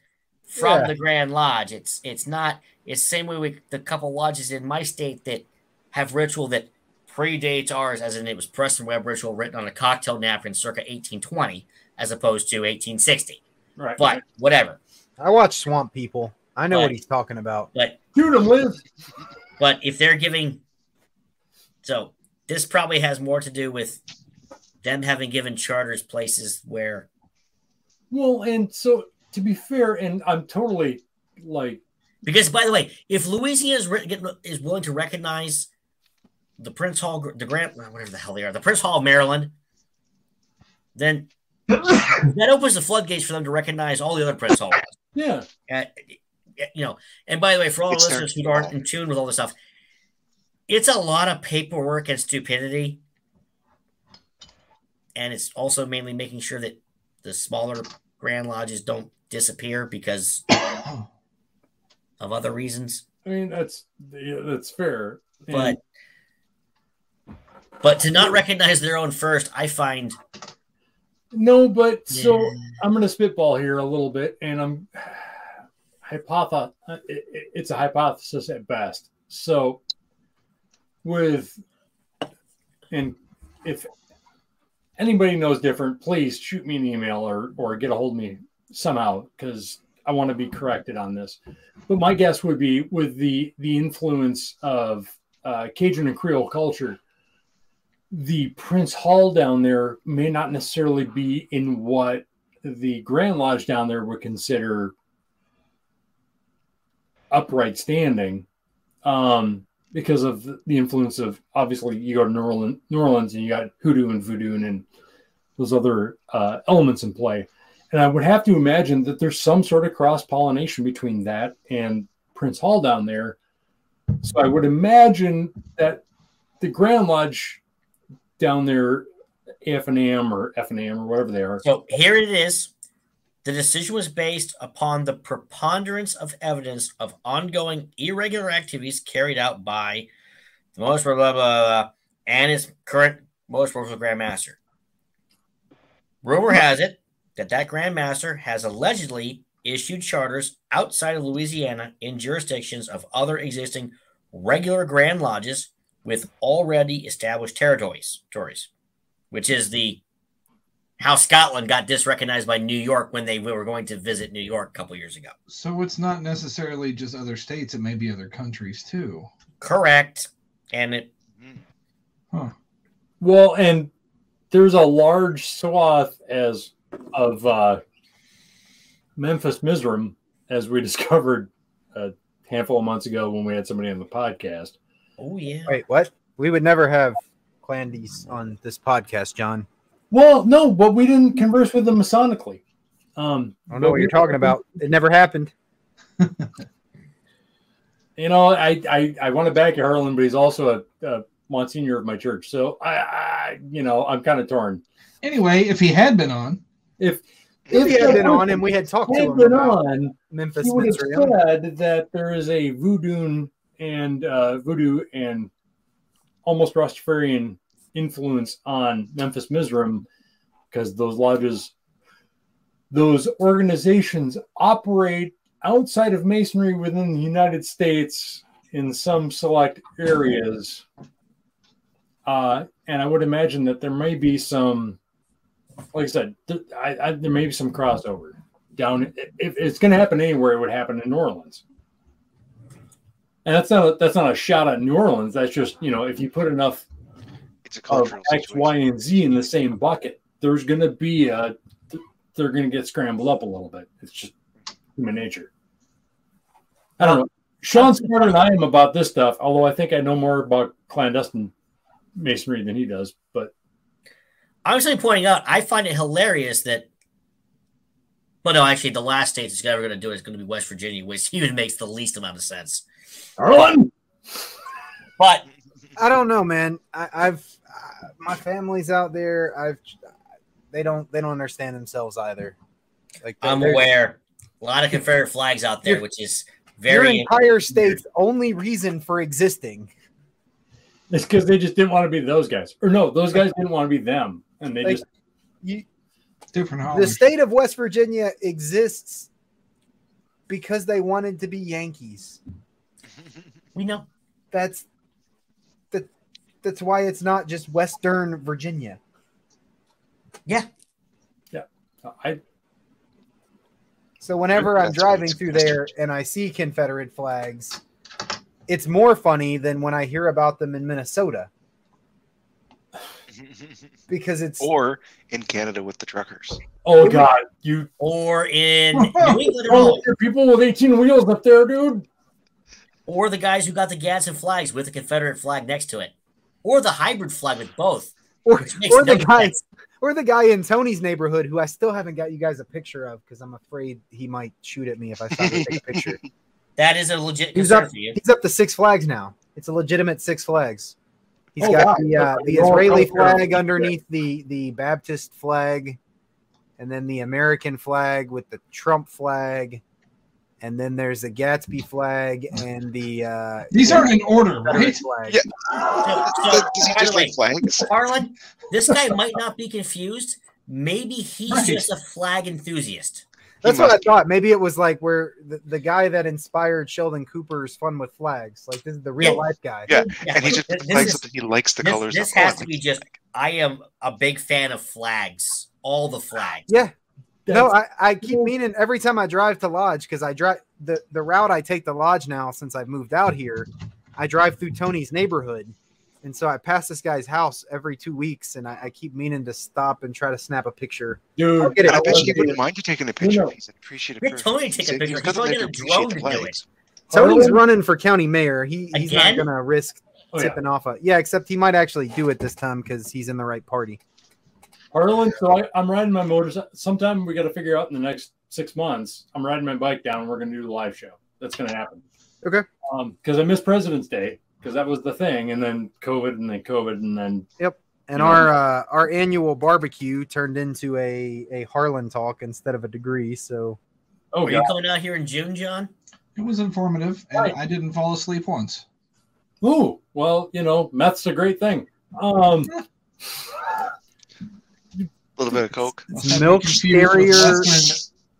from yeah. the Grand Lodge. It's it's not it's the same way with the couple lodges in my state that have ritual that predates ours, as in it was Preston Webb ritual written on a cocktail napkin circa eighteen twenty, as opposed to eighteen sixty. Right. But whatever. I watch Swamp People. I know but, what he's talking about. But shoot him, Liz. But if they're giving, so this probably has more to do with them having given charters places where... Well, and so, to be fair, and I'm totally, like... Because, by the way, if Louisiana is, re- is willing to recognize the Prince Hall, the Grand... Whatever the hell they are, the Prince Hall of Maryland, then that opens the floodgates for them to recognize all the other Prince Halls. Yeah. Uh, you know, and by the way, for all the listeners who aren't in tune with all this stuff, it's a lot of paperwork and stupidity. And it's also mainly making sure that the smaller Grand Lodges don't disappear because of other reasons. I mean, that's yeah, that's fair. But and... but to not recognize their own first, I find... No, but yeah. So I'm going to spitball here a little bit, and I'm hypoth- it's a hypothesis at best. So with... And if... anybody knows different, please shoot me an email or or get a hold of me somehow because I want to be corrected on this. But my guess would be with the, the influence of uh, Cajun and Creole culture, the Prince Hall down there may not necessarily be in what the Grand Lodge down there would consider upright standing um, because of the influence of, obviously, you go to New Orleans, New Orleans and you got hoodoo and voodoo and those other uh, elements in play. And I would have to imagine that there's some sort of cross-pollination between that and Prince Hall down there. So I would imagine that the Grand Lodge down there, A F N A M or F N A M or whatever they are. So here it is. The decision was based upon the preponderance of evidence of ongoing irregular activities carried out by the most blah, blah, blah, blah and its current most powerful Grand Master. Rumor has it that that Grand Master has allegedly issued charters outside of Louisiana in jurisdictions of other existing regular Grand Lodges with already established territories, territories, which is the how Scotland got disrecognized by New York when they were going to visit New York a couple years ago. So it's not necessarily just other states. It may be other countries too. Correct. And it... Huh. Well, and there's a large swath as of uh, Memphis Mizraim, as we discovered a handful of months ago when we had somebody on the podcast. Oh, yeah. Wait, what? We would never have Clandys on this podcast, John. Well, no, but we didn't converse with them Masonically. Um, I don't know what you're talking about. It never happened. You know, I, I, I want to back Harlan, but he's also a, a Monsignor of my church. So, I, I you know, I'm kind of torn. Anyway, if he had been on. If, if he had been on and we had talked to him about Memphis, he would have said that there is a voodoo and uh, voodoo and almost Rastafarian influence on Memphis Mizraim, because those lodges, those organizations operate outside of masonry within the United States in some select areas. Uh, and I would imagine that there may be some, like I said, th- I, I, there may be some crossover down. If it's going to happen anywhere, it would happen in New Orleans. And that's not a, that's not a shot at New Orleans. That's just, you know, if you put enough it's a cultural of X, situation. Y, and Z in the same bucket, there's going to be a, they're going to get scrambled up a little bit. It's just human nature. I don't know. Sean's smarter than I am about this stuff, although I think I know more about clandestine masonry than he does. But I was actually pointing out, I find it hilarious that, well, no, actually, the last state that's ever going to do it is going to be West Virginia, which even makes the least amount of sense. Harlan! But I don't know, man. I, I've uh, my family's out there. I've they don't they don't understand themselves either. Like I'm aware, a lot of Confederate flags out there, which is very entire state's only reason for existing. It's because they just didn't want to be those guys, or no, those guys didn't want to be them, and they like, just you, different. Hollers. The state of West Virginia exists because they wanted to be Yankees. We know. That's that. That's why it's not just Western Virginia. Yeah, yeah. I. So whenever I'm driving through there and I see Confederate flags, it's more funny than when I hear about them in Minnesota. Because it's or in Canada with the truckers. Oh God, you or in New England. Oh, people with eighteen wheels up there, dude. Or the guys who got the Gadsden flags with the Confederate flag next to it. Or the hybrid flag with both. Or, or the guys, or the guy in Tony's neighborhood who I still haven't got you guys a picture of because I'm afraid he might shoot at me if I stop to take a picture. That is a legit he's up, he's up to Six Flags now. It's a legitimate Six Flags. He's oh, got wow. the, uh, the Israeli flag underneath the, the Baptist flag, and then the American flag with the Trump flag. And then there's the Gatsby flag and the. Uh, These aren't in order, right? Flag. Yeah. So, so, does he just like flags? Harlan, this guy might not be confused. Maybe he's right. just a flag enthusiast. That's he what I be. thought. Maybe it was like where the, the guy that inspired Sheldon Cooper's Fun with Flags. Like this is the real yeah. life guy. Yeah, yeah. and he just this, likes is, he likes the this, colors. This has to be just. I am a big fan of flags. All the flags. Yeah. That's no, I, I keep meaning every time I drive to Lodge, because I drive the, the route I take to Lodge now since I've moved out here, I drive through Tony's neighborhood. And so I pass this guy's house every two weeks, and I, I keep meaning to stop and try to snap a picture. Dude, I'll get it. I bet you wouldn't mind you taking a picture. No. He's appreciative. Get Tony to take a picture. He's running a drone to do it. Tony's running for county mayor. He, he's Again? not going to risk oh, tipping yeah. off. A, yeah, except he might actually do it this time because he's in the right party. Harlan, so I, I'm riding my motorcycle. Sometime we got to figure out in the next six months. I'm riding my bike down, and we're going to do the live show. That's going to happen. Okay. Because um, I missed President's Day because that was the thing, and then COVID, and then COVID, and then yep. And our uh, our annual barbecue turned into a a Harlan talk instead of a degree. So, oh, were you coming out here in June, John? It was informative, and right. I didn't fall asleep once. Ooh, well, you know, meth's a great thing. Um. A little bit of coke, milk, carrier,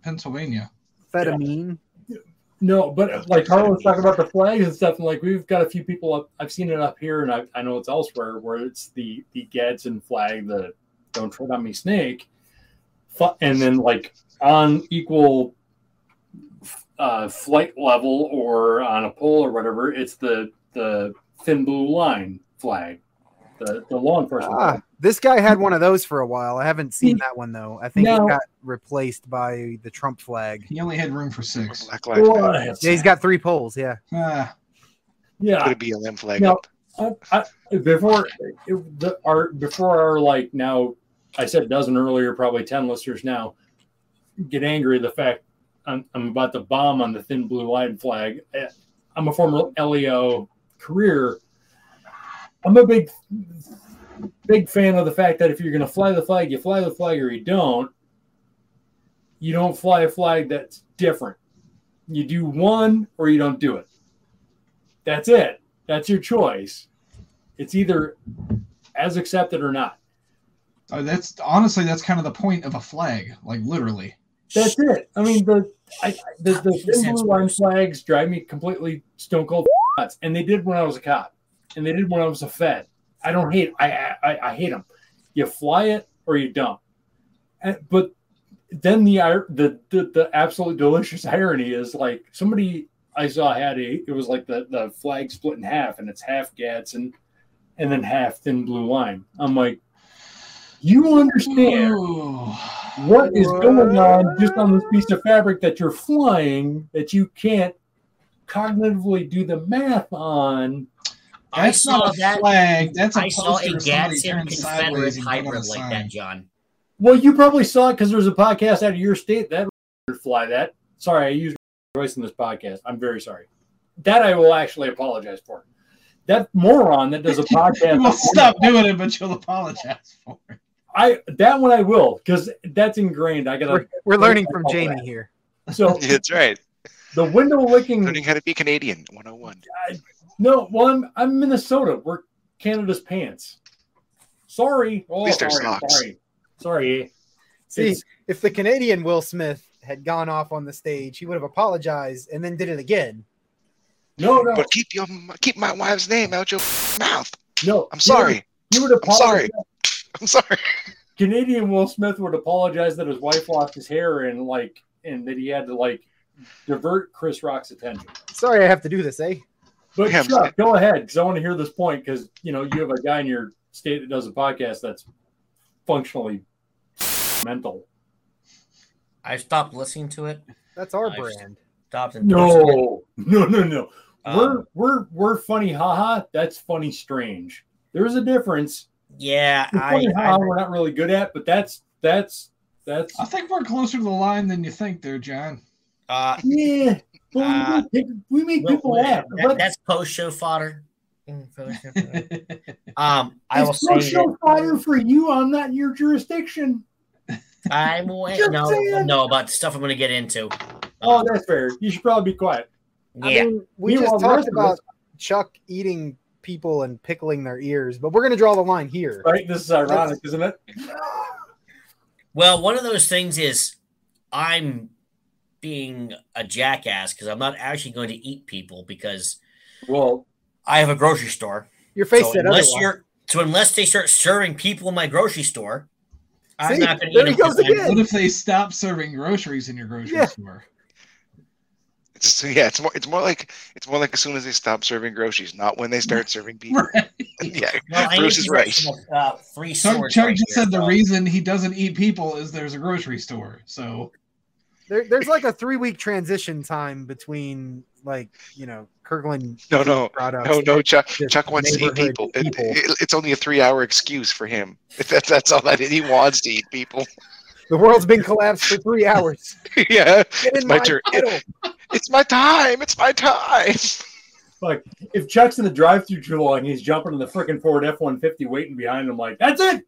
Pennsylvania, amphetamine. Yeah. No, but like Harlan was talking about the flags and stuff, and like we've got a few people up. I've seen it up here, and I, I know it's elsewhere where it's the the Gadsden flag, the "Don't Tread on Me" snake, and then like on equal uh, flight level or on a pole or whatever, it's the the thin blue line flag, the the law enforcement. Ah, this guy had one of those for a while. I haven't seen that one though. I think no. It got replaced by the Trump flag. He only had room for six. Well, yeah, he's got three poles. Yeah. Uh, yeah. Could it be a limb flag? No. Up? I, I, before it, the our before our like now, I said a dozen earlier, probably ten listeners now get angry at the fact I'm, I'm about to bomb on the thin blue line flag. I'm a former L E O career. I'm a big, big fan of the fact that if you're going to fly the flag, you fly the flag, or you don't. You don't fly a flag that's different. You do one or you don't do it. That's it. That's your choice. It's either as accepted or not. Oh, that's honestly, that's kind of the point of a flag, like literally. That's it. I mean, the I, the, the thin blue line flags drive me completely stone cold nuts, and they did when I was a cop, and they did when I was a Fed. I don't hate. I I, I hate them. You fly it or you don't. And, but then the the the, the absolute delicious irony is like somebody I saw had a it was like the the flag split in half, and it's half Gadsden, and then half thin blue line. I'm like, you understand what is going on just on this piece of fabric that you're flying that you can't cognitively do the math on? I that's saw that flag. That's a I saw a Gadsden Confederate hybrid like that, John. Well, you probably saw it because there's a podcast out of your state that would fly that. Sorry, I used my voice in this podcast. I'm very sorry. That I will actually apologize for. That moron that does a podcast. You will stop doing it, but you'll apologize for it. I that one I will, because that's ingrained. I gotta. We're, we're learning from Jamie that. Here. So that's right. The window licking. Learning how to be Canadian one oh one. I, no, well, I'm I'm Minnesota. We're Canada's pants. Sorry. Oh, At least there's sorry, socks. Sorry. Sorry. See, it's, if the Canadian Will Smith had gone off on the stage, he would have apologized and then did it again. No, no. But keep your keep my wife's name out your mouth. No, I'm sorry. You would apologize. I'm sorry. I'm sorry. Canadian Will Smith would apologize that his wife lost his hair and like and that he had to like divert Chris Rock's attention. Sorry, I have to do this, eh? But yeah, Chuck, go ahead, because I want to hear this point. Because you know you have a guy in your state that does a podcast that's functionally mental. I stopped listening to it. That's our I brand. Stopped and no, it. no, no, no. Um, we're we're we're funny, haha. That's funny, strange. There's a difference. Yeah, we're funny, I, I we're not really good at, but that's that's that's. I think we're closer to the line than you think, there, John. Uh, yeah. Uh, we make well, people laugh. That, that's post-show fodder. um, I will say post-show fodder for you. I'm not in your jurisdiction. I'm waiting. No, saying. no, about the stuff I'm going to get into. Oh, um, that's fair. You should probably be quiet. Yeah, I mean, we you just talked about Chuck eating people and pickling their ears, but we're going to draw the line here. Right? This is ironic, that's, isn't it? Well, one of those things is I'm. being a jackass because I'm not actually going to eat people because well I have a grocery store. Your face so said unless otherwise. You're so unless they start serving people in my grocery store, I'm See, not going to eat them. Goes again. What if they stop serving groceries in your grocery yeah. store? It's, yeah, it's more. It's more like it's more like as soon as they stop serving groceries, not when they start serving people. Right. Yeah, well, Bruce is right. Uh, free Chuck just right said the so. reason he doesn't eat people is there's a grocery store, so. There, there's like a three-week transition time between, like, you know, Kirkland. No, no, no, no. Chuck, Chuck wants to eat people. people. It, it, it's only a three-hour excuse for him. That's that's all that is. He wants to eat people. The world's been collapsed for three hours. Yeah, it's my, my turn. It, it's my time. It's my time. Like, if Chuck's in the drive-thru too long, he's jumping in the freaking Ford F one fifty, waiting behind him. Like, that's it.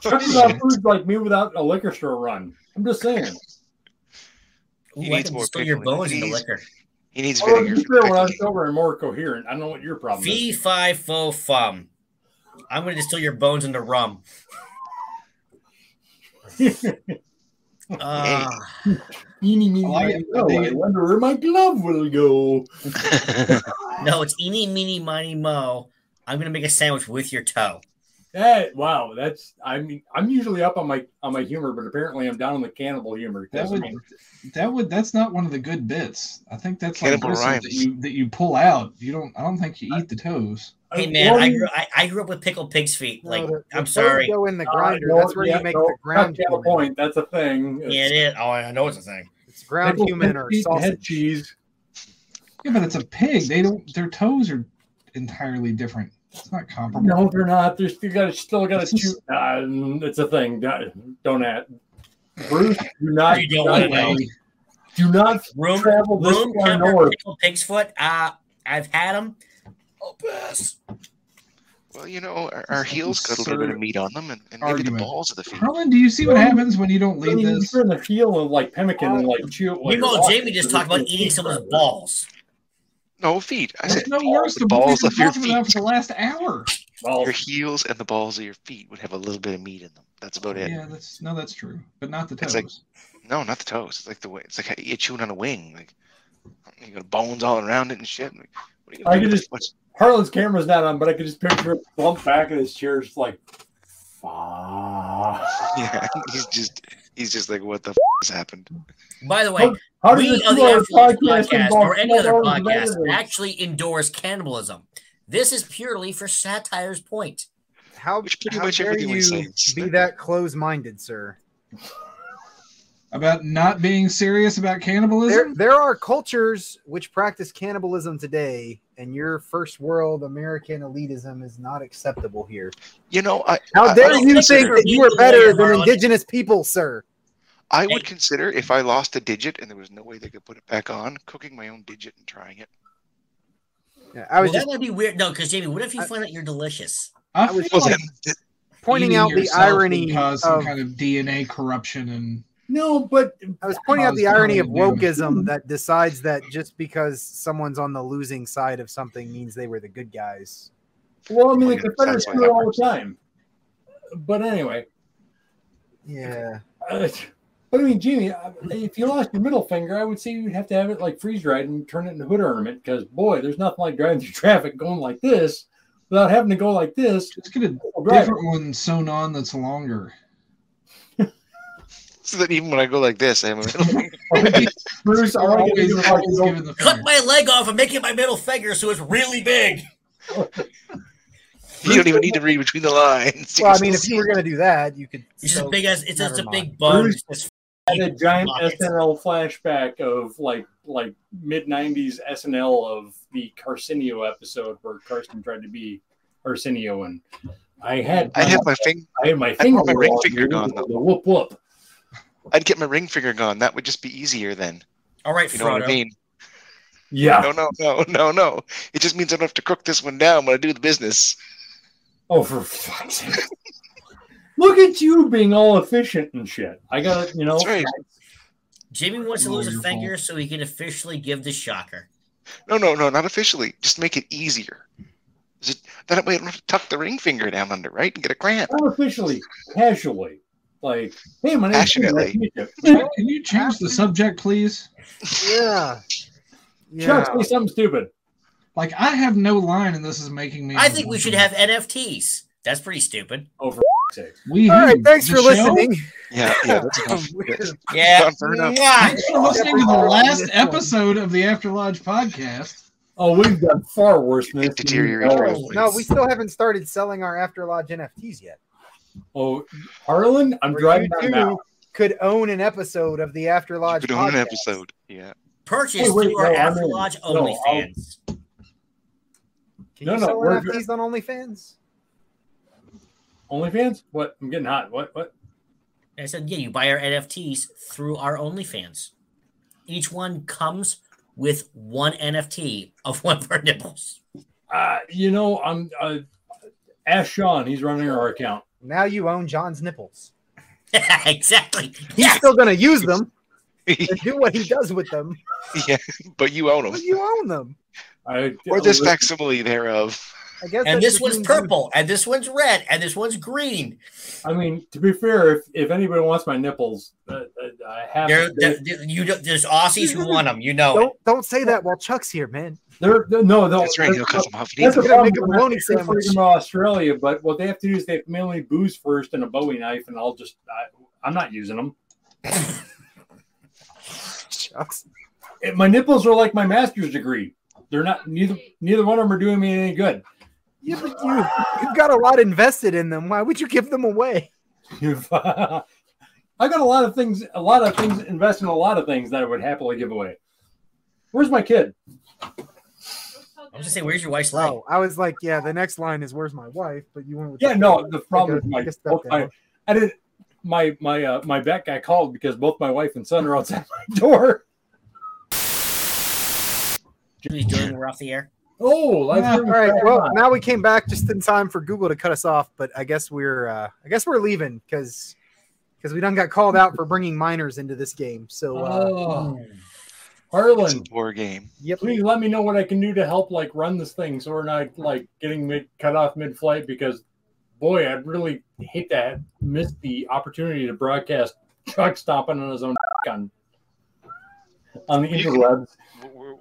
Chuck without food like me without a liquor store run. I'm just saying. He Ooh, needs more your bones he in needs, the liquor. He needs oh, vinegar. Sure when I'm sober and more coherent. I don't know what your problem Fee, is. Fee, fi, fo, fum. I'm going to distill your bones into rum. Uh, eeny, meeny, oh, I, know. I wonder where my glove will go. No, it's eeny, meeny, miny, mo. I'm gonna make a sandwich with your toe. That wow, that's I mean I'm usually up on my on my humor, but apparently I'm down on the cannibal humor. That would, that would that's not one of the good bits. I think that's cannibal like rhymes that you that you pull out. You don't I don't think you eat the toes. Hey man, I grew, I, I grew up with pickled pig's feet. No, like the, the I'm sorry, go in the grinder. Uh, no, that's where yeah, you make no, the ground human. Point. That's a thing. It's, yeah, it is. Oh, I know it's a thing. It's ground pickled human or sausage head cheese. Yeah, but it's a pig. They don't. Their toes are entirely different. It's not comparable. No, they're not. There's you got still got to chew. Uh, it's a thing. Don't, don't add. Bruce, do not. You don't want to know. Do not room, travel this room far north. Pig's foot. Uh, I've had them. Oh, pass. Well, you know, our, our heels got a little bit of meat on them, and, and maybe the balls of the feet. Harlan, do you see what happens when you don't leave I mean, this? You're in the heel of like pemmican oh, and like chew. You know, Jamie just talked about eating someone's balls. No feet. I There's said no balls, the balls of your feet. For the last hour. Balls. Your heels and the balls of your feet would have a little bit of meat in them. That's about it. Yeah, that's no, that's true, but not the toes. It's like, no, not the toes. It's like the way. It's like you're chewing on a wing. Like you got bones all around it and shit. Like, what are you I could just. What's, Harlan's camera's not on, but I could just picture him bump back in his chair, just like, fuck. Yeah, he's just, he's just like, what the f*** has happened? By the way, how, how we on the After Lodge podcast or any other podcast actually endorse cannibalism. This is purely for satire's point. How, Which pretty how much dare you says, be that close-minded, sir? About not being serious about cannibalism? There, there are cultures which practice cannibalism today, and your first world American elitism is not acceptable here. You know, I, how I, dare I you think that you are better than indigenous people, sir? I would consider, if I lost a digit and there was no way they could put it back on, cooking my own digit and trying it. Yeah, I was well, just, that would be weird. No, because Jamie, what if you I, find out you're delicious? I, I was well, like then, pointing out the irony of some kind of D N A corruption and. No, but I was pointing out the irony of wokeism that decides that just because someone's on the losing side of something means they were the good guys. Well, I mean, the Confederates do it all the time. But anyway. Yeah. Uh, but I mean, Jamie, if you lost your middle finger, I would say you'd have to have it like freeze-dried and turn it into hood ornament because, boy, there's nothing like driving through traffic going like this without having to go like this. Just get a different one sewn on that's longer. So that even when I go like this, I have a middle finger. Bruce, I'm always, always giving the cut my leg off and make it my middle finger so it's really big. You don't even need to read between the lines. Well, I mean, if you were going to do that, you could. It's so, a big ass. It's just a big bun. Bruce just had a giant pockets. S N L flashback of like like mid nineties S N L of the Carcinio episode where Carson tried to be Arsenio, and I had I had my finger. I had my finger. My ring finger gone. Whoop whoop. I'd get my ring finger gone. That would just be easier then. All right, you know Frodo. What I mean? Yeah. No, no, no, no, no. It just means I don't have to cook this one down when I do the business. Oh, for fuck's sake! Look at you being all efficient and shit. I got it. You know. That's right. Jamie wants to lose a finger so he can officially give the shocker. No, no, no, not officially. Just make it easier. Is it, that way I don't have to tuck the ring finger down under, right, and get a cramp. Not officially, casually. Like, hey, my name's Passionately. Can you change the subject, please? Yeah. yeah. Chuck, say something stupid. Like, I have no line, and this is making me. I think we should have N F Ts. That's pretty stupid. Oh, for sake. We All right, thanks for show? listening. Yeah, yeah. That's yeah. yeah. Thanks for listening to the last episode of the After Lodge podcast. Oh, we've done far worse than this. Oh, no, we still haven't started selling our After Lodge N F Ts yet. Oh, Harlan, I'm driving you now. Could own an episode of the After Lodge. You could podcast. Own an episode, yeah. Purchase oh, wait, through no, our After Lodge OnlyFans. No, Can no, you no, sell N F Ts on OnlyFans? OnlyFans? What? I'm getting hot. What? What? I said, yeah, you buy our N F Ts through our OnlyFans. Each one comes with one N F T of one of our nipples. Uh, you know, I'm. Uh, ask Sean. He's running our account. Now you own John's nipples. Exactly. He's yes. still going to use them and do what he does with them. Yeah, but you own them. But you own them. I, or this facsimile thereof. I guess and this one's purple, and this one's red, and this one's green. I mean, to be fair, if, if anybody wants my nipples, uh, I have there, there, you don't, there's Aussies who want them. You know, don't, don't say that while Chuck's here, man. They're, they're, no, no, that's right. He'll cut them off. That's a problem. They're from Australia, but what they have to do is they have mainly booze first and a Bowie knife, and I'll just I, I'm not using them. Chuck's. My nipples are like my master's degree. They're not neither. Neither one of them are doing me any good. Yeah, but you, you've got a lot invested in them. Why would you give them away? Uh, I got a lot of things. A lot of things invested in a lot of things that I would happily give away. Where's my kid? I was just saying, where's your wife's line? Oh, I was like, yeah. The next line is, "Where's my wife?" But you went with yeah. No, the problem is my, both my I didn't. My my uh, my back guy called because both my wife and son are outside my door. He's doing we're off the air. Oh, yeah, all right. Well, now we came back just in time for Google to cut us off, but I guess we're uh, I guess we're leaving because because we done got called out for bringing minors into this game. So, uh, oh. Harlan, poor game. Yep. Please let me know what I can do to help, like run this thing, so we're not like getting mid cut off mid flight. Because, boy, I'd really hate that miss the opportunity to broadcast Chuck stomping on his own gun on the interwebs.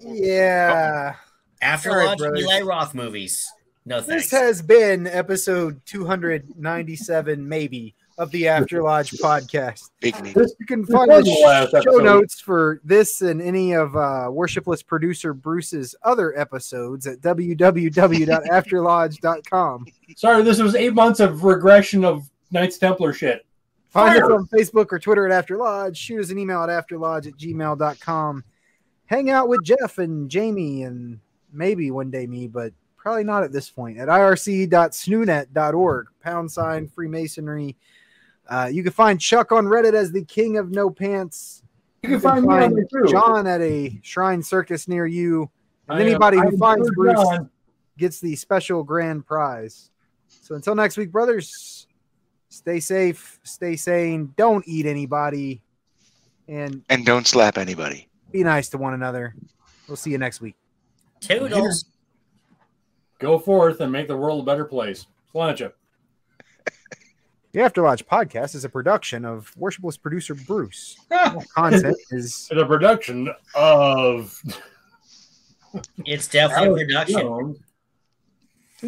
Yeah. After Lodge Eli Roth movies. No thanks. This has been episode two hundred ninety-seven, maybe, of the After Lodge podcast. This, you can find the show notes for this and any of uh, Worshipless producer Bruce's other episodes at w w w dot after lodge dot com. Sorry, this was eight months of regression of Knights Templar shit. Find Fire. us on Facebook or Twitter at After Lodge. Shoot us an email at afterlodge at gmail dot com. Hang out with Jeff and Jamie and maybe one day me, but probably not at this point, at irc dot snoonet dot org, pound sign Freemasonry. Uh, you can find Chuck on Reddit as the King of No Pants. You can, you can find, find me on John at a shrine circus near you. And I anybody am, who I'm finds Bruce John. gets the special grand prize. So until next week, brothers, stay safe, stay sane, don't eat anybody, and and don't slap anybody. Be nice to one another. We'll see you next week. Toodles. Go forth and make the world a better place. Sláinte. The After Lodge podcast is a production of Worshipless producer Bruce. All content is it's a production of. It's definitely a production.